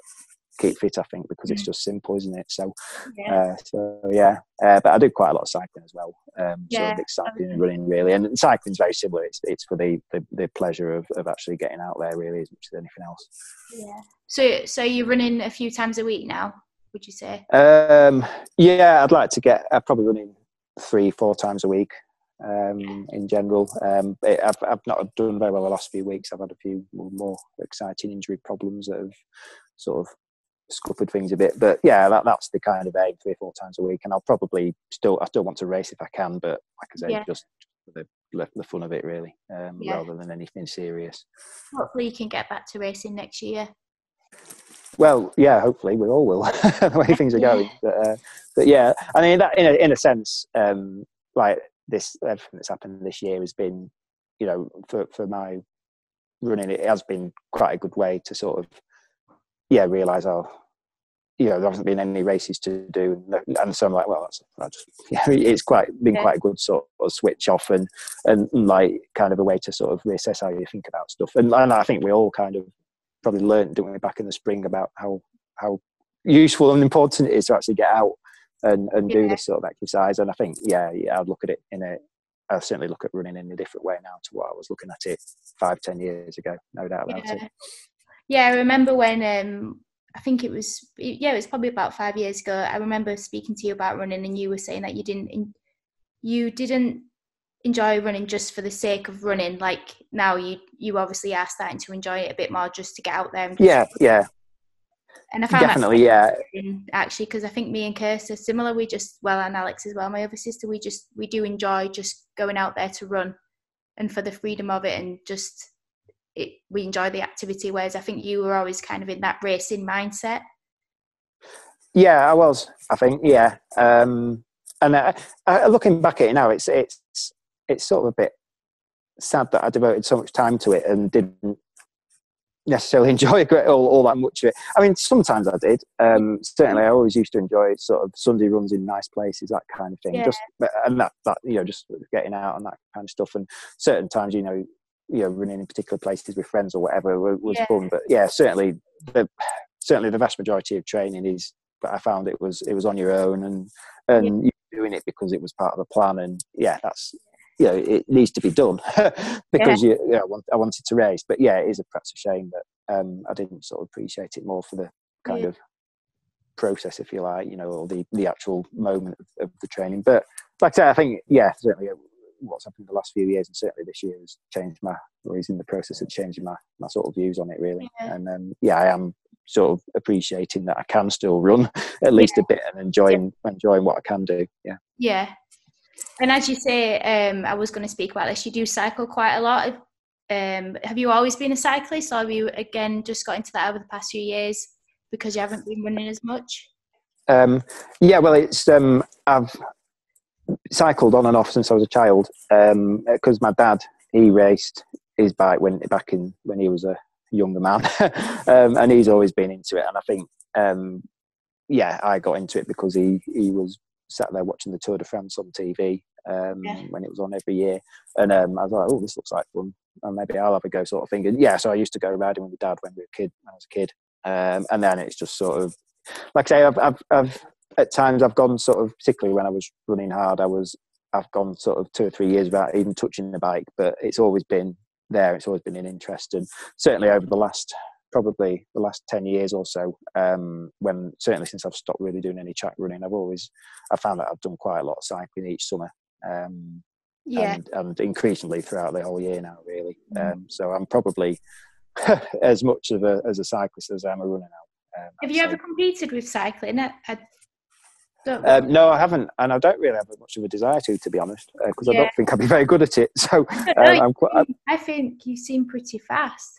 keep fit, I think, because it's just simple, isn't it? So, yeah. Uh, so yeah. Uh, but I do quite a lot of cycling as well. Um, yeah. Sort of exciting and running, really. And cycling's very similar. It's it's for the, the, the pleasure of, of actually getting out there, really, as much as anything else. Yeah. So, so you're running a few times a week now, would you say? Um, yeah, I'd like to get. I'm probably running three, four times a week um, in general. Um, it, I've, I've not done very well the last few weeks. I've had a few more exciting injury problems that have sort of scuppered things a bit. But yeah, that, that's the kind of aim, three or four times a week. And I'll probably still, I still want to race if I can, but like I say, yeah. just the, the fun of it really, um, yeah. rather than anything serious. Hopefully you can get back to racing next year. Well, yeah, hopefully we all will, the way things are going. Yeah. But, uh, but yeah, I mean, that in a, in a sense, um, like this, everything that's happened this year has been, you know, for, for my running, it has been quite a good way to sort of, yeah, realise I'll, you know, there hasn't been any races to do. And so I'm like, well, that's, I just, yeah, it's quite been yeah. quite a good sort of switch off and, and like kind of a way to sort of reassess how you think about stuff. And, and I think we all kind of probably learned, didn't we, back in the spring about how how useful and important it is to actually get out and, and yeah. do this sort of exercise. And I think, yeah, yeah, I'd look at it in a, I certainly look at running in a different way now to what I was looking at it five, ten years ago, no doubt about yeah. it. Yeah, I remember when, um, I think it was, yeah, it was probably about five years ago. I remember speaking to you about running and you were saying that you didn't, you didn't enjoy running just for the sake of running. Like now you, you obviously are starting to enjoy it a bit more just to get out there. And just yeah, yeah. And I found definitely, that yeah. actually, because I think me and Kirsten are similar. We just, well, and Alex as well, my other sister, we just, we do enjoy just going out there to run and for the freedom of it and just it, we enjoy the activity. Whereas I think you were always kind of in that racing mindset. Yeah, I was, I think, yeah. Um, and I, I, looking back at it now, it's, it's, it's sort of a bit sad that I devoted so much time to it and didn't necessarily enjoy all, all that much of it. I mean, sometimes I did. Um, certainly, I always used to enjoy sort of Sunday runs in nice places, that kind of thing. Yeah. Just and that, that you know, just getting out and that kind of stuff. And certain times, you know, you know, running in particular places with friends or whatever was yeah. fun. But yeah, certainly, the certainly the vast majority of training is. But I found it was it was on your own and and yeah. you doing it because it was part of a plan. And yeah, that's. You know, it needs to be done because yeah. you, you know, I, want, I wanted to race. But yeah, it is a, perhaps a shame that um, I didn't sort of appreciate it more for the kind yeah. of process, if you like, you know, or the, the actual moment of, of the training. But like I said, I think, yeah, certainly what's happened in the last few years and certainly this year has changed my, or is in the process of changing my, my sort of views on it really. Yeah. And um, yeah, I am sort of appreciating that I can still run at least yeah. a bit and enjoying yeah. enjoying what I can do. Yeah. Yeah. And as you say, um, I was going to speak about this, you do cycle quite a lot. Um, have you always been a cyclist or have you, again, just got into that over the past few years because you haven't been running as much? Um, yeah, well, it's um, I've cycled on and off since I was a child um, because my dad, he raced his bike when back in when he was a younger man um, and he's always been into it. And I think, um, yeah, I got into it because he, he was sat there watching the Tour de France on T V um, yeah. when it was on every year, and um, I was like, "Oh, this looks like fun, and maybe I'll have a go," sort of thing. And yeah, so I used to go riding with my dad when we were kid, when I was a kid, um, and then it's just sort of, like I say, I've, I've, I've at times I've gone sort of, particularly when I was running hard, I was I've gone sort of two or three years without even touching the bike, but it's always been there. It's always been an interest, and certainly over the last. Probably the last ten years or so, um, when certainly since I've stopped really doing any track running, I've always I found that I've done quite a lot of cycling each summer, um, yeah, and, and increasingly throughout the whole year now, really. Mm. Um, so I'm probably as much of a as a cyclist as I'm a runner now. Um, have you so. ever competed with cycling? I, I don't um, no, I haven't, and I don't really have much of a desire to, to be honest, because uh, yeah. I don't think I'd be very good at it. So um, I'm quite, I'm, I think you seem pretty fast.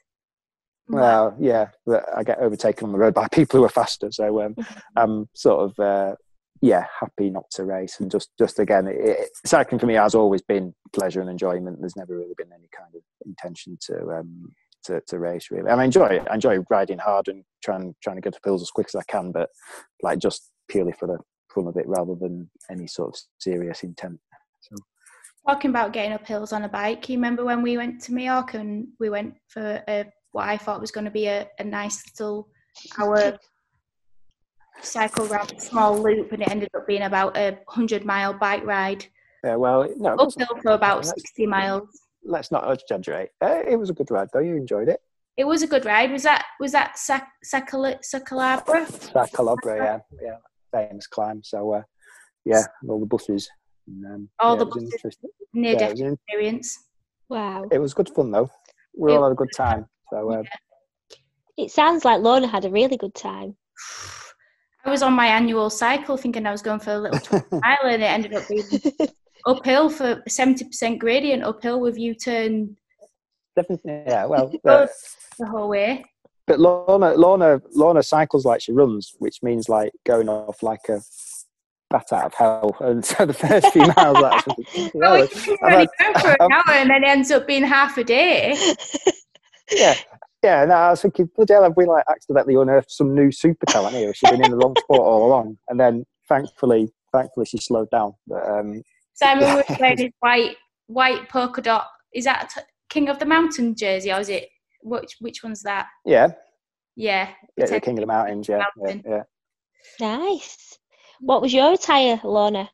Well, yeah, I get overtaken on the road by people who are faster, so um, I'm sort of, uh, yeah, happy not to race. And just, just again, it, it, cycling for me has always been pleasure and enjoyment. There's never really been any kind of intention to um, to, to race, really. And I enjoy it. I enjoy riding hard and trying trying to get to hills as quick as I can, but like just purely for the fun of it rather than any sort of serious intent. So. Talking about getting up hills on a bike, you remember when we went to Majorca and we went for a what I thought was going to be a, a nice little hour cycle round, small loop, and it ended up being about a hundred mile bike ride. Yeah, well, no. Uphill for about sixty miles. Let's not exaggerate. Uh, it was a good ride, though. You enjoyed it. It was a good ride. Was that was that Sac- Sacalabra? Sacalabra, yeah. Yeah, famous climb. So, uh, yeah, all the buses. And, um, all yeah, the buses. Near-death yeah, experience. Wow. It was good fun, though. We all had a good time. So, um, it sounds like Lorna had a really good time. I was on my annual cycle thinking I was going for a little mile, and it ended up being uphill for seventy percent gradient uphill with U-turn. Definitely, yeah, well. The, the whole way. But Lorna, Lorna, Lorna cycles like she runs, which means like going off like a bat out of hell. And so the first few miles, that's well, we can only go for an hour, and then it ends up being half a day. Yeah. Yeah, no, I was thinking, bloody hell, have we like accidentally unearthed some new super talent here? She's been in the wrong sport all along. And then thankfully, thankfully she slowed down. But, um, Simon yeah. was wearing his white, white polka dot. Is that t- King of the Mountain jersey, or is it, which which one's that? Yeah. Yeah. Yeah, the King of the Mountains, yeah, Mountain. yeah. yeah. Nice. What was your attire, Lorna?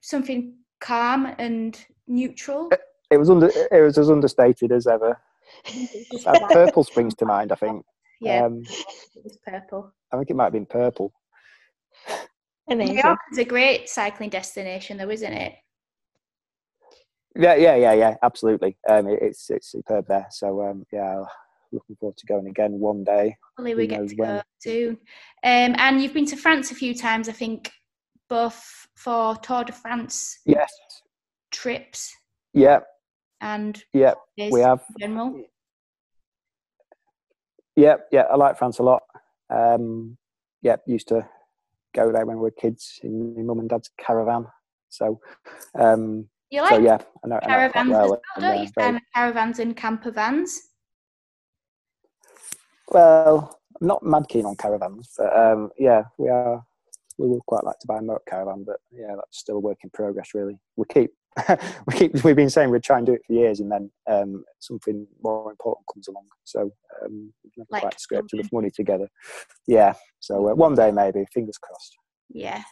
Something calm and neutral. It, it was under, it was as understated as ever. Purple springs to mind, I think. Yeah, um, it was purple. I think it might have been purple. Amazing. New York is a great cycling destination, though, isn't it? Yeah, yeah, yeah, yeah. Absolutely. Um, it, it's it's superb there. So um, yeah, looking forward to going again one day. Hopefully, we get to when. go soon. Um, and you've been to France a few times, I think, both for Tour de France. Yes. Trips. Yeah. And yeah, we have. General. Yeah, yeah, I like France a lot. Um, yeah, used to go there when we were kids in my mum and dad's caravan. So, um, you like so, yeah, I know, caravans I know well, as well, don't you? Very... Caravans and camper vans. Well, I'm not mad keen on caravans, but um, yeah, we are. We would quite like to buy a motor caravan, but yeah, that's still a work in progress. Really, we keep. we keep, we've been saying we'd try and do it for years, and then um, something more important comes along. So um, we've never like quite scraped enough money together. Yeah. So uh, one day maybe. Fingers crossed. Yeah.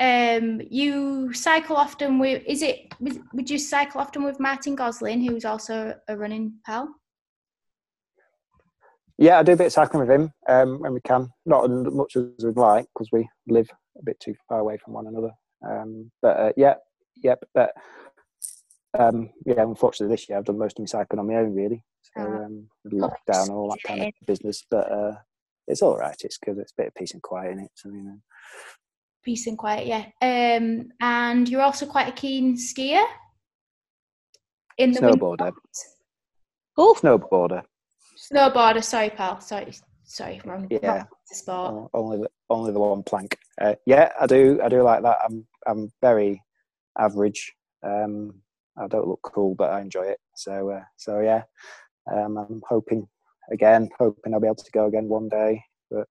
Um, you cycle often with? Is it? Would you cycle often with Martin Gosling, who's also a running pal? Yeah, I do a bit of cycling with him um, when we can. Not as much as we'd like because we live a bit too far away from one another. Um, but uh, yeah. Yep, but um, yeah, unfortunately this year I've done most of my cycling on my own, really. So um, lockdown and all that kind of business, but uh, it's all right. It's good. It's a bit of peace and quiet in it. So, you know. Peace and quiet, yeah. Um, and you're also quite a keen skier. In the snowboarder. Oh, snowboarder. Snowboarder. Sorry, pal. Sorry, sorry, wrong. Yeah. Sport. Only the only the one plank. Uh, yeah, I do. I do like that. I'm I'm very. average. um I don't look cool, but I enjoy it, so uh, so yeah um I'm hoping again hoping I'll be able to go again one day, but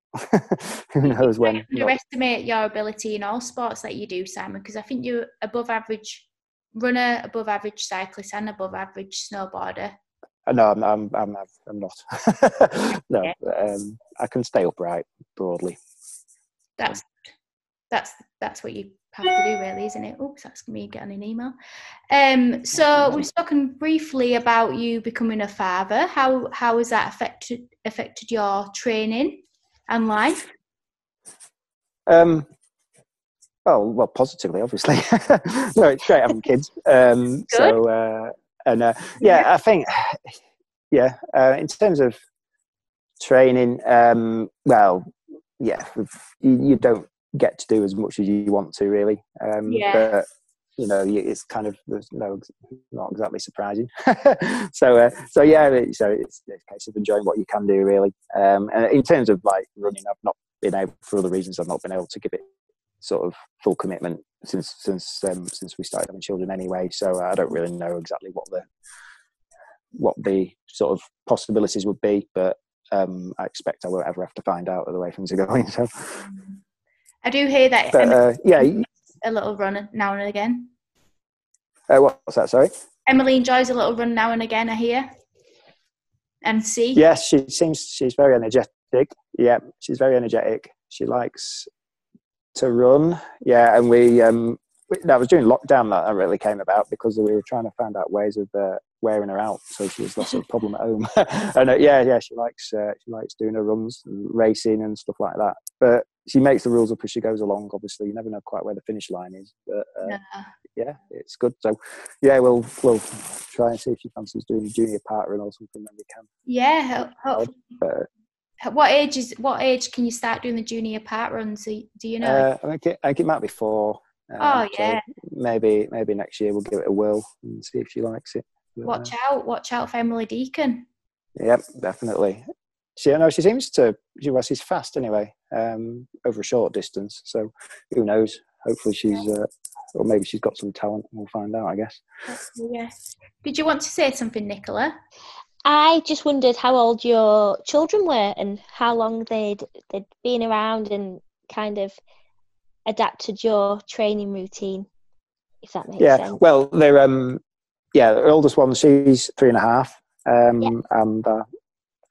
who knows when. I underestimate your ability in all sports that you do, Simon, because I think you're above average runner, above average cyclist, and above average snowboarder. No, I'm I'm I'm, I'm not. No, um, I can stay upright broadly. That's that's that's what you have to do, really, isn't it? Oops, that's me getting an email. Um, so we've spoken briefly about you becoming a father. How how has that affected affected your training and life? Um. Oh well, positively, obviously. No, it's great having kids. Um. Good. So uh, and uh, yeah, yeah, I think yeah. Uh, in terms of training, um, well, yeah, you, you don't. get to do as much as you want to, really. Um, yeah. But, you know, it's kind of there's no, not exactly surprising. so, uh, so yeah, so it's a case of enjoying what you can do, really. Um, and in terms of like running, I've not been able for other reasons. I've not been able to give it sort of full commitment since since um, since we started having children, anyway. So I don't really know exactly what the what the sort of possibilities would be, but um, I expect I won't ever have to find out the way things are going. So. I do hear that. But, uh, yeah, a little run now and again. Uh, what's that? Sorry. Emily enjoys a little run now and again. I hear. And see. Yes, she seems she's very energetic. Yeah, she's very energetic. She likes to run. Yeah, and we. Um, we that was during lockdown that I really came about because we were trying to find out ways of uh, wearing her out, so she was less of a problem at home. And uh, yeah, yeah, she likes uh, she likes doing her runs, and racing, and stuff like that. But. She makes the rules up as she goes along, obviously. You never know quite where the finish line is. But, uh, yeah. yeah, it's good. So, yeah, we'll we'll try and see if she fancies doing a junior part run or something when we can. Yeah, hopefully. But, What age is what age can you start doing the junior part runs? Do you know? Uh, I, think it, I think it might be four. Um, oh yeah. So maybe maybe next year we'll give it a whirl and see if she likes it. But, watch uh, out! Watch out for Emily Deacon. Yep, definitely. She, I know she seems to. She well, she's fast anyway. Um, over a short distance. So who knows? Hopefully she's, uh, or maybe she's got some talent. We'll find out, I guess. Yes. Did you want to say something, Nicola? I just wondered how old your children were and how long they'd they'd been around and kind of adapted your training routine, if that makes yeah. sense. Yeah, well, they're um, yeah, the oldest one, she's three and a half, um, yeah. and uh,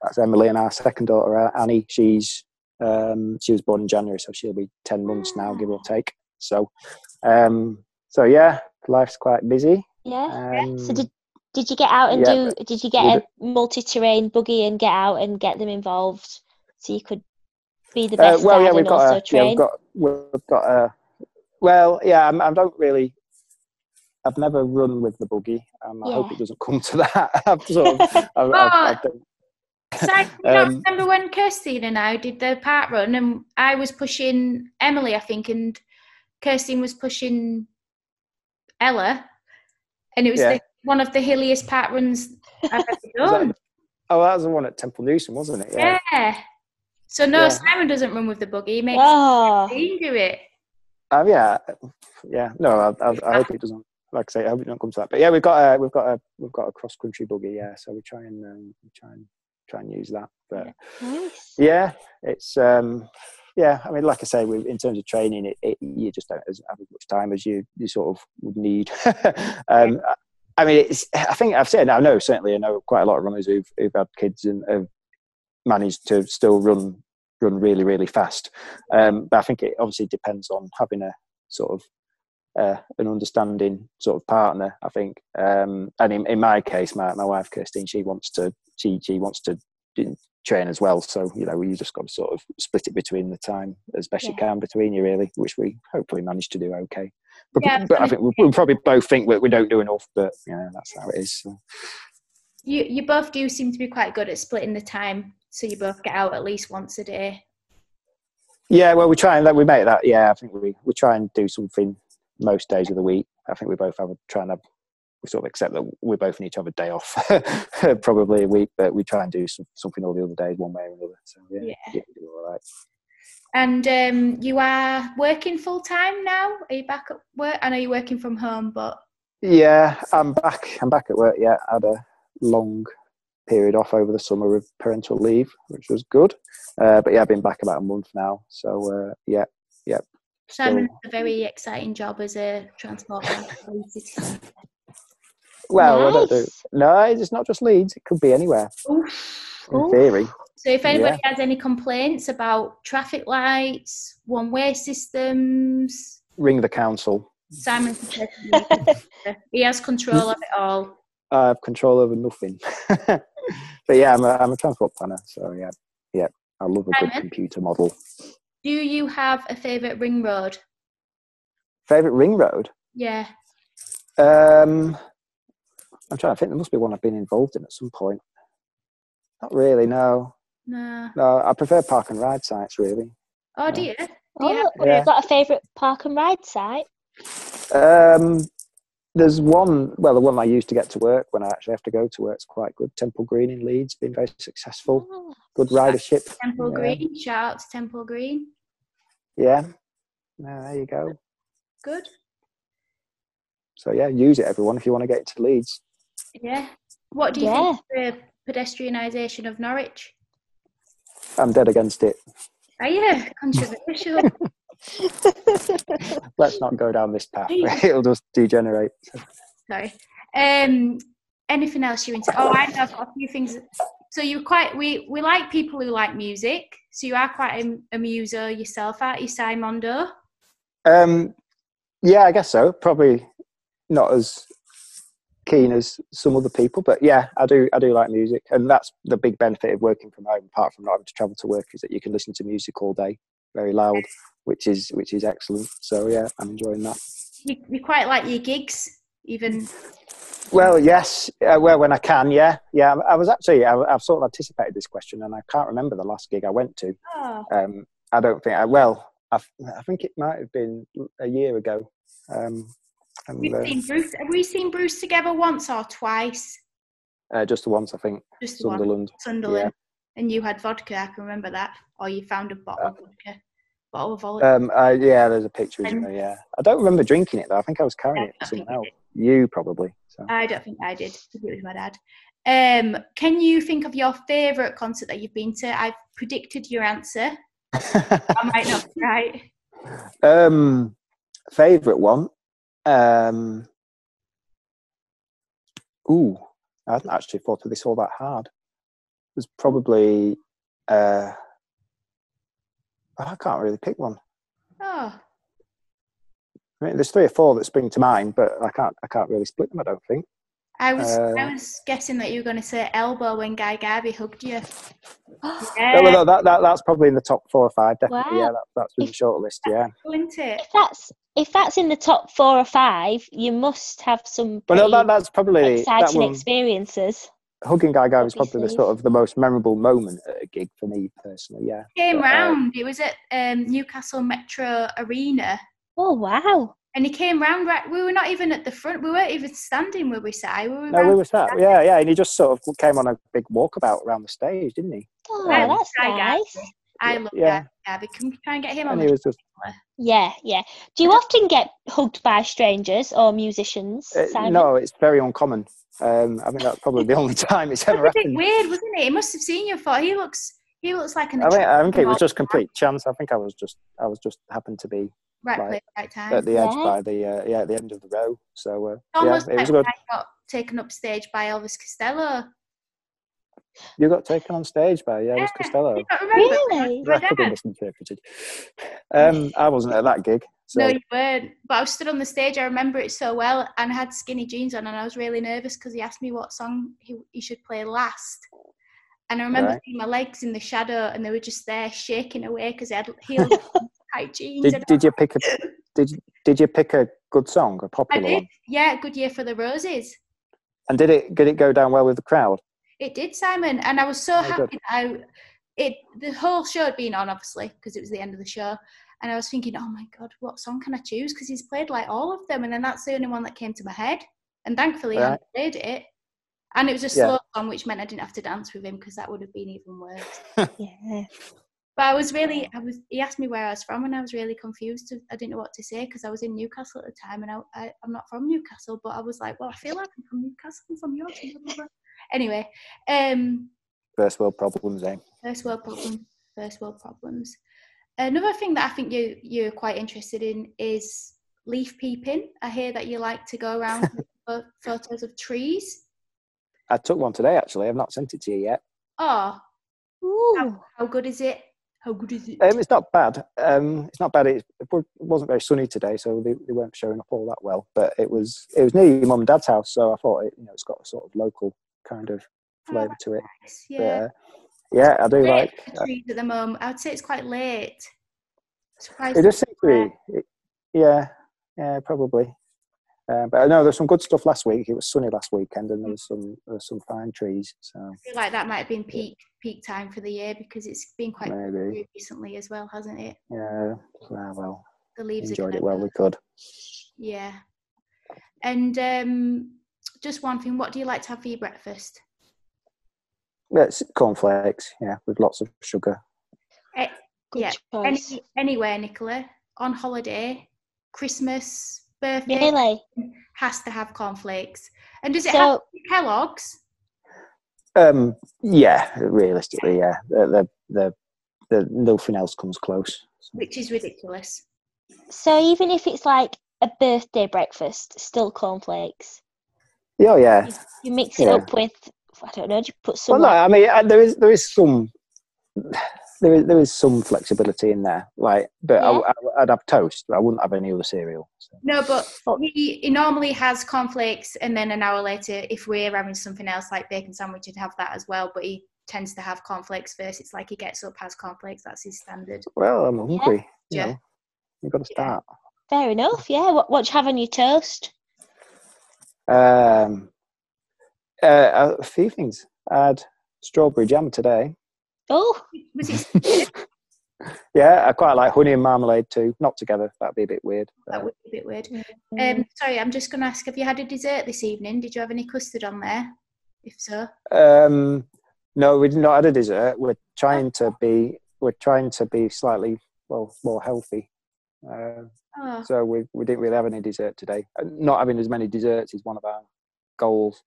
that's Emily, and our second daughter Annie. She's um, she was born in January, so she'll be ten months now, give or take. So, um, so yeah, life's quite busy. Yeah. Um, so did. Did you get out and yeah, do? Did you get a multi-terrain buggy and get out and get them involved so you could be the best? Uh, well, yeah, we've got, also a, train? yeah, we've got we've got a. Well, yeah, I'm, I don't really. I've never run with the buggy. Um, I yeah. hope it doesn't come to that. I've sort of. I, oh, I, I so I um, remember when Kirsteen and I did the part run, and I was pushing Emily, I think, and Kirsteen was pushing Ella, and it was yeah. the. One of the hilliest part runs I've ever done. That, oh, that was the one at Temple Newsam, wasn't it? Yeah. yeah. So no, yeah. Simon doesn't run with the buggy. He makes oh. him do it. Um, yeah, yeah. No, I, I, I hope it doesn't. Like I say, I hope it don't come to that. But yeah, we've got a we've got a we've got a cross country buggy. Yeah, so we try and um, we try and try and use that. But nice. yeah, it's um, yeah. I mean, like I say, we in terms of training, it, it you just don't have as much time as you you sort of would need. um, yeah. I mean, it's, I think I've said, I know, certainly I know quite a lot of runners who've, who've had kids and have managed to still run run really, really fast. Um, but I think it obviously depends on having a sort of uh, an understanding sort of partner, I think. Um, and in, in my case, my, my wife, Kirsteen, she wants to she, she wants to train as well. So, you know, you just got to sort of split it between the time as best yeah. you can between you, really, which we hopefully managed to do okay. But, yeah, but I think we'll, we'll probably both think that we don't do enough, but you know, that's how it is. So. You you both do seem to be quite good at splitting the time, so you both get out at least once a day. Yeah, well, we try and we make that. Yeah, I think we we try and do something most days of the week. I think we both have trying to we sort of accept that we both need to have a day off, probably a week, but we try and do some, something all the other days, one way or another. So yeah, yeah. yeah we do all right. And um, you are working full-time now? Are you back at work? I know you're working from home, but... Yeah, I'm back. I'm back at work, yeah. I had a long period off over the summer with parental leave, which was good. Uh, but yeah, I've been back about a month now. So, uh, yeah, yeah. Simon has a very exciting job as a transport manager. Well, nice. I don't do... No, it's not just Leeds. It could be anywhere, Oof. in Oof. theory. So if anybody yeah. has any complaints about traffic lights, one-way systems... Ring the council. Simon, he has control of it all. I have control over nothing. But yeah, I'm a, I'm a transport planner, so yeah, yeah, I love a Simon, good computer model. Do you have a favourite ring road? Favourite ring road? Yeah. Um, I'm trying to think. There must be one I've been involved in at some point. Not really, no. No. No, I prefer park and ride sites, really. Oh, do you? Do oh, you have yeah. got a favourite park and ride site? Um, there's one, well, the one I use to get to work when I actually have to go to work is quite good. Temple Green in Leeds, been very successful. Oh. Good ridership. Temple yeah. Green, shout out to Temple Green. Yeah. No, there you go. Good. So, yeah, use it, everyone, if you want to get to Leeds. Yeah. What do you yeah. think? Uh, pedestrianisation of Norwich? I'm dead against it. Are you? Controversial. Let's not go down this path. It'll just degenerate. Sorry. Um, anything else you're into? Oh, I know, I've got a few things. So you're quite, we, we like people who like music. So you are quite a, a muser yourself, aren't you, Simondo? Um, yeah, I guess so. Probably not as... keen as some other people, but yeah, I do I do like music, and that's the big benefit of working from home, apart from not having to travel to work, is that you can listen to music all day, very loud, which is which is excellent. So yeah, I'm enjoying that. You, you quite like your gigs? even? Well, yes. Uh, well, when I can, yeah. Yeah, I was actually, I, I've sort of anticipated this question, and I can't remember the last gig I went to. Oh. Um, I don't think, I, well, I've, I think it might have been a year ago. Um, and, We've uh, seen Bruce. Have we seen Bruce together once or twice? Uh, just the once, I think. Just the Sunderland. One. Sunderland. Yeah. And you had vodka, I can remember that. Or you found a bottle uh, of vodka. Bottle of vodka. Um, uh, yeah, there's a picture, isn't there, yeah. I don't remember drinking it, though. I think I was carrying it for someone else. You probably. So. I don't think I did. I think it was my dad. Um, can you think of your favourite concert that you've been to? I've predicted your answer. I might not be right. Um, favourite one? Um, ooh, I hadn't actually thought of this all that hard. It was probably... Uh, I can't really pick one. Oh. I mean, there's three or four that spring to mind, but I can't. I can't really split them. I don't think. I was. Uh, I was guessing that you were going to say Elbow when Guy Garvey hugged you. Yeah. No, no, that, that that's probably in the top four or five. Definitely, wow. Yeah, that, that's in the shortlist. Yeah. Isn't it? If that's if that's in the top four or five, you must have some. But no, that, that's probably exciting that one, experiences. Hugging Guy Garvey was probably the sort of the most memorable moment at a gig for me personally. Yeah. Came but, round. Uh, it was at um, Newcastle Metro Arena. Oh wow! And he came round. Right, we were not even at the front. We weren't even standing, were we, Si? We were no, we were sat. Yeah, yeah. And he just sort of came on a big walkabout around the stage, didn't he? Oh, um, that's nice. I love yeah. Guy Garvey. Can we try and get him and on? He was just... Yeah, yeah. Do you often get hugged by strangers or musicians? Uh, no, it's very uncommon. Um, I think that's probably the only time it's ever happened. It was a bit weird, wasn't it? He must have seen you. Thought he looks. He looks like an. I, mean, I think it was just complete chance. I think I was just. I was just happened to be. Right place, right time. At the edge yeah. by the uh, yeah, at the end of the row. So uh, almost yeah, it was like good. I got taken up stage by Elvis Costello. You got taken on stage by yeah, Elvis yeah, Costello. You don't really? That could be misinterpreted. Um, I wasn't at that gig. So. No, you weren't. But I was stood on the stage. I remember it so well, and I had skinny jeans on, and I was really nervous because he asked me what song he, he should play last. And I remember right. seeing my legs in the shadow, and they were just there shaking away because he had heels. Jeans did, did you pick a did did you pick a good song, a popular I did. One? Yeah, Good Year for the Roses. And did it did it go down well with the crowd? It did, Simon, and I was so oh, happy. I it the whole show had been on, obviously, because it was the end of the show, and I was thinking, oh my god, what song can I choose? Because he's played like all of them, and then that's the only one that came to my head. And thankfully, right. I played it, and it was a slow yeah. song, which meant I didn't have to dance with him because that would have been even worse. yeah. But I was really, I was. He asked me where I was from, and I was really confused. I didn't know what to say because I was in Newcastle at the time, and I, I, I'm not from Newcastle. But I was like, well, I feel like I'm from Newcastle, I'm from Yorkshire. Anyway, um, first world problems, eh? First world problems. First world problems. Another thing that I think you you're quite interested in is leaf peeping. I hear that you like to go around with photos of trees. I took one today, actually. I've not sent it to you yet. Oh, how, how good is it? How good is it? Um, it's not bad. Um, it's not bad. It, it wasn't very sunny today, so they, they weren't showing up all that well. But it was it was near your mum and dad's house, so I thought it, you know, it's got a sort of local kind of flavour oh, to it. Nice. Yeah, but, uh, yeah, I do like trees at the moment. I'd say it's quite late. Surprised it does seem to be. It, yeah, yeah, probably. Uh, but I know there's some good stuff last week. It was sunny last weekend, and there was some there was some fine trees. So I feel like that might have been peak peak time for the year because it's been quite Maybe. recently as well, hasn't it? Yeah. Well, well the leaves enjoyed it while we could. Yeah. And um, just one thing: what do you like to have for your breakfast? Yeah, it's cornflakes. Yeah, with lots of sugar. Uh, yeah. Any, anywhere, Nicola, on holiday, Christmas. Birthday really? Has to have cornflakes. And does it so, have Kellogg's? Um, yeah, realistically, yeah. The, the, the, the, nothing else comes close. Which is ridiculous. So even if it's like a birthday breakfast, still cornflakes? Oh, yeah. You, you mix it yeah. up with, I don't know, do you put some... Well, no, I mean, there is there is some... There is there is some flexibility in there, like, but yeah. I, I, I'd have toast. But I wouldn't have any other cereal. So. No, but he, he normally has cornflakes, and then an hour later, if we're having something else like bacon sandwich, he'd have that as well. But he tends to have cornflakes first. It's like he gets up, has cornflakes. That's his standard. Well, I'm hungry. Yeah, you know, you've got to start. Fair enough. Yeah, what what do you have on your toast? Um, uh, a few things. I had strawberry jam today. Oh, was it? Yeah, I quite like honey and marmalade too. Not together, that'd be a bit weird. But... That would be a bit weird. Mm. Um, sorry, I'm just going to ask, have you had a dessert this evening? Did you have any custard on there? If so, um, no, we've not had a dessert. We're trying to be, we're trying to be slightly well more healthy. Uh, oh. So we we didn't really have any dessert today. Not having as many desserts is one of our goals.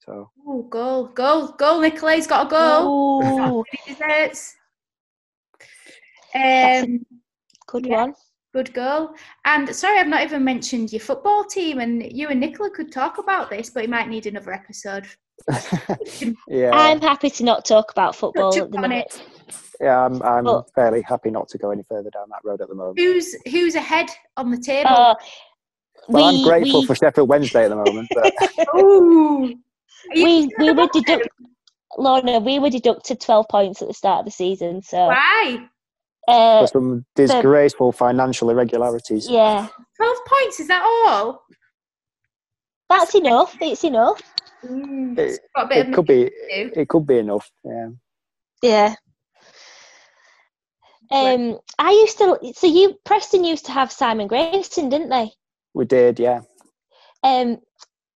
So oh, goal, goal, goal! Nicola, he's got a goal. Oh. Desserts. Um, good yeah, one, good goal. And sorry, I've not even mentioned your football team. And you and Nicola could talk about this, but you might need another episode. Yeah. I'm happy to not talk about football at the minute. Yeah, I'm, I'm but, fairly happy not to go any further down that road at the moment. Who's who's ahead on the table? Uh, well, we, I'm grateful we... for Sheffield Wednesday at the moment. But. Ooh, we we were deducted, Lorna. We were deducted twelve points at the start of the season. So why? Uh, for some disgraceful but, financial irregularities. Yeah, twelve points. Is that all? That's enough. It's enough. Mm, it it could be. It, it could be enough. Yeah. Yeah. Um, I used to. So you, Preston, used to have Simon Grayson, didn't they? We did, yeah. Um,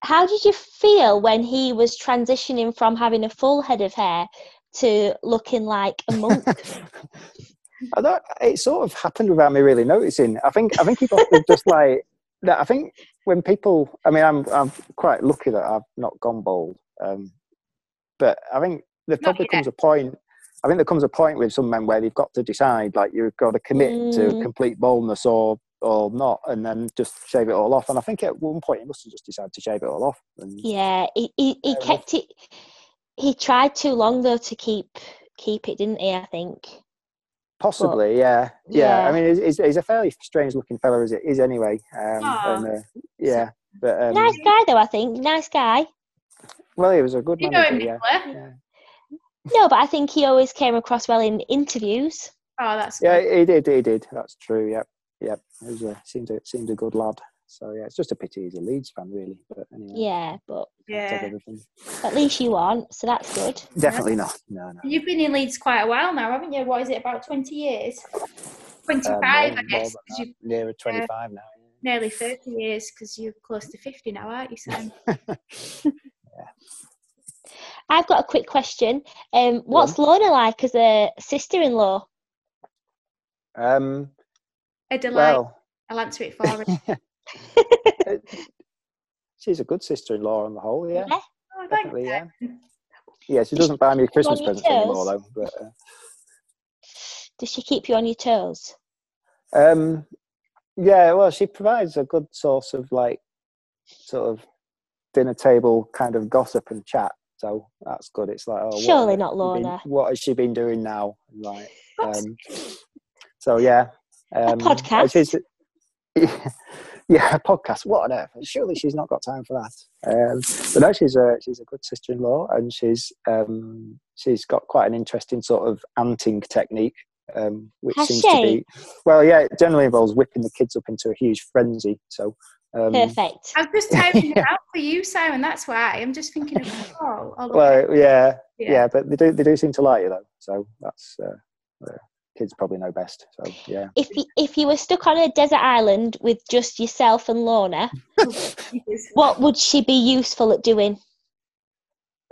how did you feel when he was transitioning from having a full head of hair to looking like a monk? I thought it sort of happened without me really noticing. I think. I think he got just like. I think when people, I mean, I'm I'm quite lucky that I've not gone bald, um, but I think there probably comes a point. I think there comes a point with some men where they've got to decide, like you've got to commit mm. to complete baldness or or not, and then just shave it all off. And I think at one point he must have just decided to shave it all off. And yeah, he he, he kept it. He tried too long though to keep keep it, didn't he? I think. Possibly, but, yeah. yeah, yeah. I mean, he's, he's a fairly strange-looking fella as it is, anyway. Um, and, uh, yeah, but um, nice guy though. I think nice guy. Well, he was a good manager. You know him, yeah. yeah. No, but I think he always came across well in interviews. Oh, that's yeah, good. he did, he did. That's true. Yep, yep. He was a, seemed a seemed a good lad. So yeah, it's just a pity he's a Leeds fan, really. But anyway, yeah, but yeah. At least you aren't, so that's good. Definitely not. No, no. You've been in Leeds quite a while now, haven't you? What is it, about twenty years? Twenty-five, um, I guess. Cause you've, nearer twenty-five uh, now. Yeah. Nearly thirty years, because you're close to fifty now, aren't you, Sam? Yeah. I've got a quick question. Um, what's yeah. Lorna like as a sister-in-law? Um, a delight. Well. I'll answer it for her. She's a good sister-in-law on the whole, yeah. yeah. Oh, definitely, yeah. Yeah, she doesn't buy me a Christmas present anymore, though. But, uh, does she keep you on your toes? Um, yeah, well, she provides a good source of, like, sort of dinner table kind of gossip and chat. So that's good. It's like, oh, surely what, not Lorna. Been, what has she been doing now? Like, um, so yeah, um, a podcast. Yeah, yeah, a podcast. What on earth? Surely she's not got time for that. Um, but no, she's a she's a good sister-in-law, and she's um, she's got quite an interesting sort of anting technique, um, which has seems she? to be well, yeah, it generally involves whipping the kids up into a huge frenzy. So. Um, Perfect. I was just typing yeah. it out for you, Simon. That's why I'm just thinking of oh, all the well, yeah, yeah, yeah, but they do they do seem to like you though, so that's uh, the kids probably know best. So yeah. If you, if you were stuck on a desert island with just yourself and Lorna, what would she be useful at doing?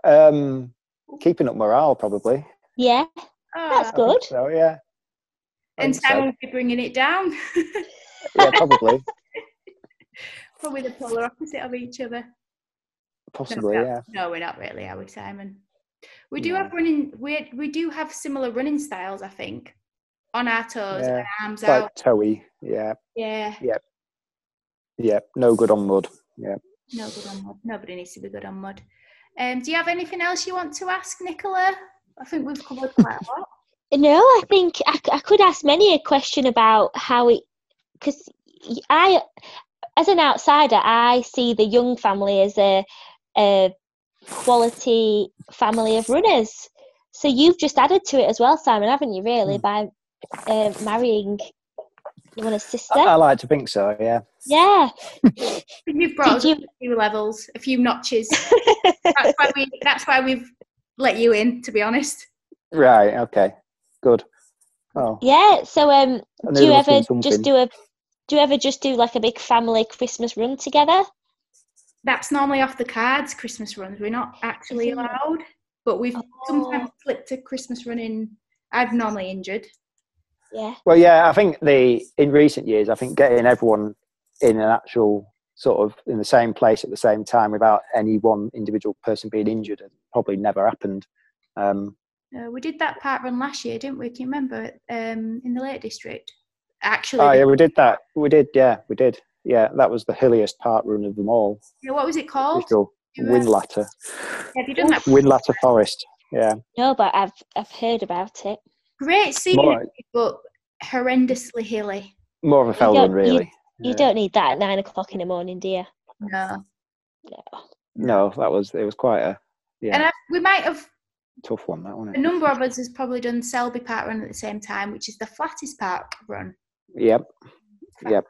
Um, keeping up morale, probably. Yeah, oh, that's good. So yeah, I and Simon so. would be bringing it down. Yeah, probably. Probably the polar opposite of each other. Possibly, no, yeah. No, we're not really, are we, Simon? We do no. have running. We we do have similar running styles, I think. On our toes, yeah. and arms like out. Toey, yeah. Yeah. Yeah. Yeah. No good on mud. Yeah. No good on mud. Nobody needs to be good on mud. Um, do you have anything else you want to ask, Nicola? I think we've covered quite a lot. No, I think I, I could ask many a question about how it, because I. As an outsider, I see the Young family as a, a quality family of runners. So you've just added to it as well, Simon, haven't you, really, by uh, marrying one his sister. I, I like to think so, yeah. Yeah. You've brought us you... up a few levels, a few notches. That's why we, that's why we've let you in, to be honest. Right, okay. Good. Oh. Yeah, so um do you ever just do a do you ever just do like a big family Christmas run together? That's normally off the cards, Christmas runs. We're not actually allowed, but we've oh. sometimes flipped a Christmas run in. I've normally injured. Yeah. Well, yeah, I think the in recent years, I think getting everyone in an actual sort of in the same place at the same time without any one individual person being injured has probably never happened. Um, uh, we did that part run last year, didn't we? Can you remember? Um, in the Lake District, actually. Oh yeah, we did that. We did. Yeah, we did. Yeah, that was the hilliest part run of them all. Yeah, what was it called? Windlatter. Yeah, have you done that? Windlatter Forest. Yeah. No, but I've I've heard about it. Great scenery, but horrendously hilly. More of a fell run, really. You, you yeah. don't need that at nine o'clock in the morning, do you? No. No. No, that was it. Was quite a. Yeah. And I, we might have. Tough one, that one. A number of us has probably done Selby Park Run at the same time, which is the flattest park run. Yep. Yep.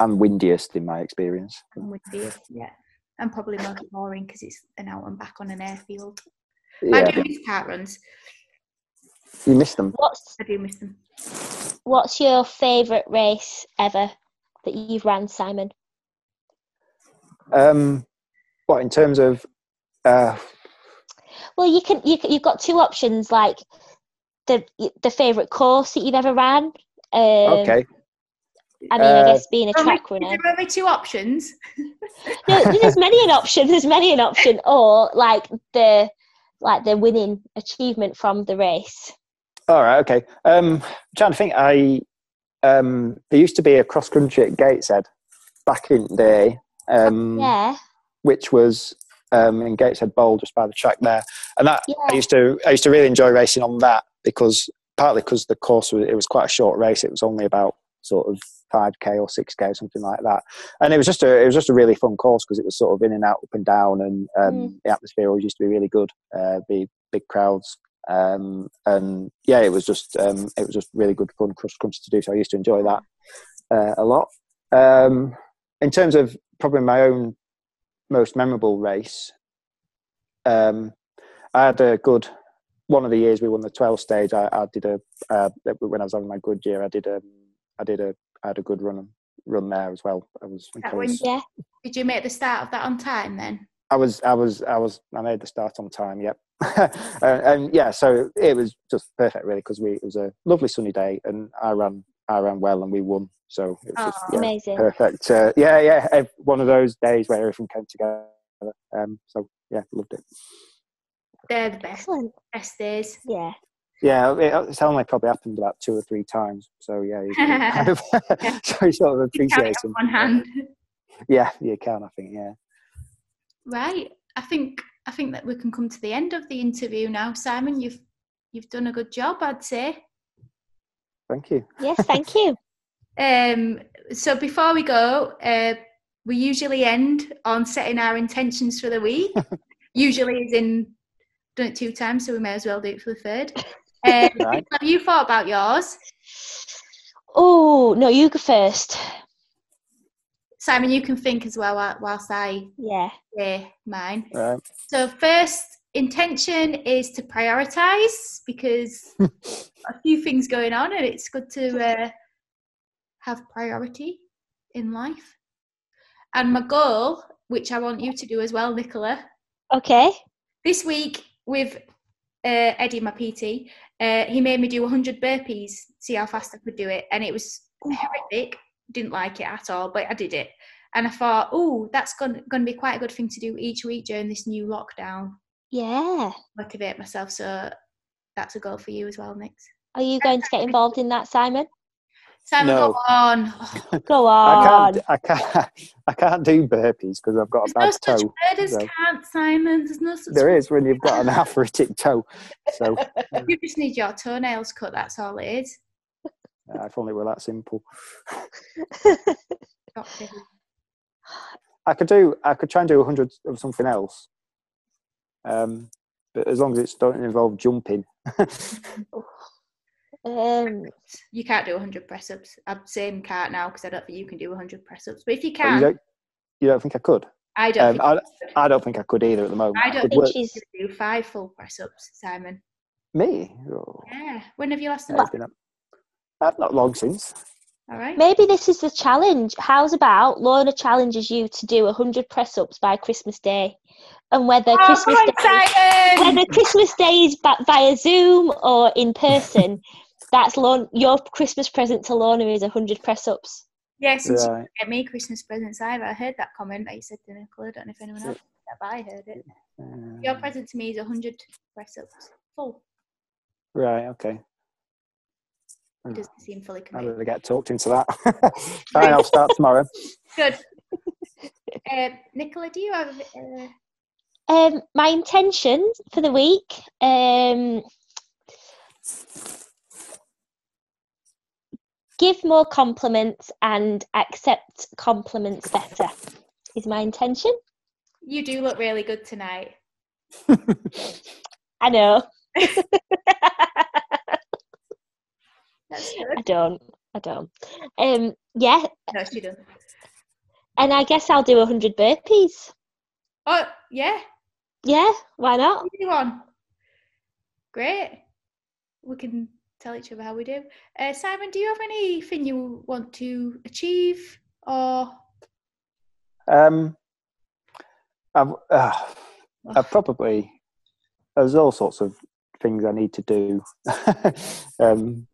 And windiest in my experience. And windiest, yeah. And probably most boring because it's an out and back on an airfield. Yeah. I do miss part runs. You miss them? What's, I do miss them. What's your favourite race ever that you've ran, Simon? Um, what, in terms of... Uh... Well, you can, you, you've got two options, like the the favourite course that you've ever ran. Um, okay. I mean, uh, I guess being a track runner. There are only two options. No, there's many an option. There's many an option, or like the like the winning achievement from the race. All right, okay. Um, I'm trying to think. I um, there used to be a cross country at Gateshead back in the day. Um, yeah. Which was um, in Gateshead Bowl, just by the track there, and that yeah. I used to I used to really enjoy racing on that because partly because the course was it was quite a short race. It was only about sort of five K or six K or something like that, and it was just a it was just a really fun course because it was sort of in and out, up and down, and um, mm. the atmosphere always used to be really good, uh, be big crowds, um, and yeah, it was just um, it was just really good fun cross country to do. So I used to enjoy that uh, a lot. Um, in terms of probably my own most memorable race, um, I had a good one of the years we won the twelve stage. I, I did a uh, when I was having my good year, I did a I did a I had a good run run there as well. I was, I was yeah. Did you make the start of that on time then? I was I was I was I made the start on time. Yep, and, and yeah, so it was just perfect really because we it was a lovely sunny day and I ran I ran well and we won. So it was oh, just, yeah, amazing, perfect. Uh, yeah, yeah, every, one of those days where everything came together. Um, so yeah, loved it. They're the best best days. Yeah. Yeah, it's only probably happened about two or three times. So, yeah, you kind of, yeah. So you sort of appreciate them. On one hand. Yeah, you can, I think, yeah. Right. I think I think that we can come to the end of the interview now. Simon, you've you've done a good job, I'd say. Thank you. Yes, thank you. um. So before we go, uh, we usually end on setting our intentions for the week. Usually is in... Done it two times, so we may as well do it for the third. Um, right. Have you thought about yours? Oh no, you go first, Simon. You can think as well whilst I yeah say mine. Right. So first intention is to prioritise because a few things going on, and it's good to uh, have priority in life. And my goal, which I want you to do as well, Nicola. Okay. This week. With uh, Eddie, my P T, uh, he made me do one hundred burpees, see how fast I could do it. And it was horrific. Didn't like it at all, but I did it. And I thought, oh, that's going to be quite a good thing to do each week during this new lockdown. Yeah. Motivate myself. So that's a goal for you as well, Nick. Are you going to get involved in that, Simon? Simon, no. Go on. Oh, go on. I can't, I can't, I can't do burpees because I've got There's a bad no toe. There's no such word as can't, Simon. There's no such There is when you've got an arthritic toe. So um, you just need your toenails cut, that's all it is. Uh, if only we're that simple. I could do, I could try and do one hundred of something else. Um, but as long as it doesn't involve jumping. Um, you can't do one hundred press-ups. I'm saying can't now because I don't think you can do one hundred press-ups. But if you can... You don't, you don't think I could? I don't um, think I, could. I don't think I could either at the moment. I don't I think work. She's going to do five full press-ups, Simon. Me? Oh. Yeah. When have you last done that? Not, not long since. All right. Maybe this is the challenge. How's about Lorna challenges you to do one hundred press-ups by Christmas Day? And whether, oh, Christmas Day, whether Christmas Day is back via Zoom or in person... That's Lorna, your Christmas present to Lorna is one hundred press-ups. Yes, yeah, right. Get me Christmas presents either. I heard that comment that you said to Nicola. I don't know if anyone else heard that, but I heard it. Um, your present to me is one hundred press-ups. Full. Right, okay. It doesn't seem fully committed. I'm going to get talked into that. All right, I'll start tomorrow. Good. Uh, Nicola, do you have... Uh... Um, my intention for the week... Um, give more compliments and accept compliments better is my intention. You do look really good tonight. I know. That's good. I don't. I don't. Um, yeah. No, she doesn't. And I guess I'll do one hundred burpees. Oh, yeah. Yeah, why not? Easy one. Great. We can... tell each other how we do. Uh, Simon, do you have anything you want to achieve, or? Um, I've, uh, I've probably there's all sorts of things I need to do. um,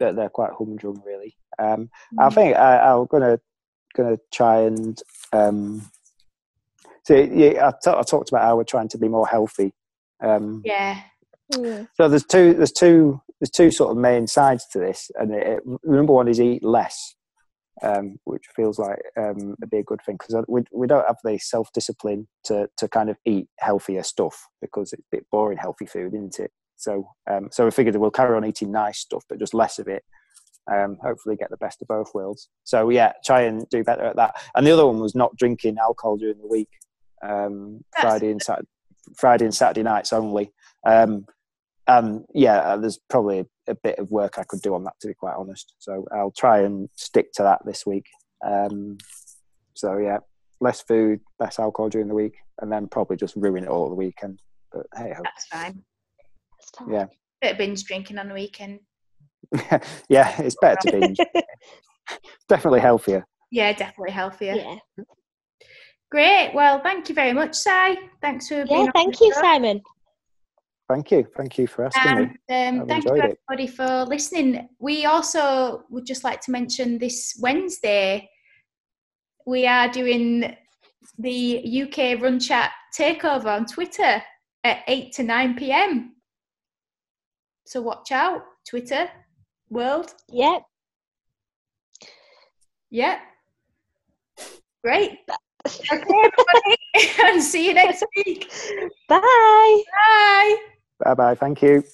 they're, they're quite humdrum, really. Um, mm. I think I, I'm gonna gonna try and um. So yeah, I, t- I talked about how we're trying to be more healthy. Um, yeah. Yeah. So there's two. There's two. There's two sort of main sides to this, and it, it, number one is eat less, um, which feels like um, it'd be a good thing because we we don't have the self discipline to to kind of eat healthier stuff because it's a bit boring healthy food, isn't it? So um, so we figured that we'll carry on eating nice stuff, but just less of it. Um, hopefully, get the best of both worlds. So yeah, try and do better at that. And the other one was not drinking alcohol during the week, um, Friday and Saturday, Friday and Saturday nights only. Um, Um, yeah, there's probably a, a bit of work I could do on that, to be quite honest. So I'll try and stick to that this week. Um, so yeah, less food, less alcohol during the week, and then probably just ruin it all at the weekend. But hey, that's fine. That's fine. Yeah, bit of binge drinking on the weekend. Yeah, it's better to binge. Definitely healthier. Yeah, definitely healthier. Yeah. Great. Well, thank you very much, Si. Thanks for yeah, being. Yeah, thank you, show. Simon. Thank you. Thank you for asking and, um, me. Thank you, everybody, it. for listening. We also would just like to mention this Wednesday, we are doing the U K Run Chat Takeover on Twitter at eight to nine p.m. So watch out, Twitter, world. Yep. Yep. Great. Okay, everybody. And see you next week. Bye. Bye. Bye-bye. Thank you.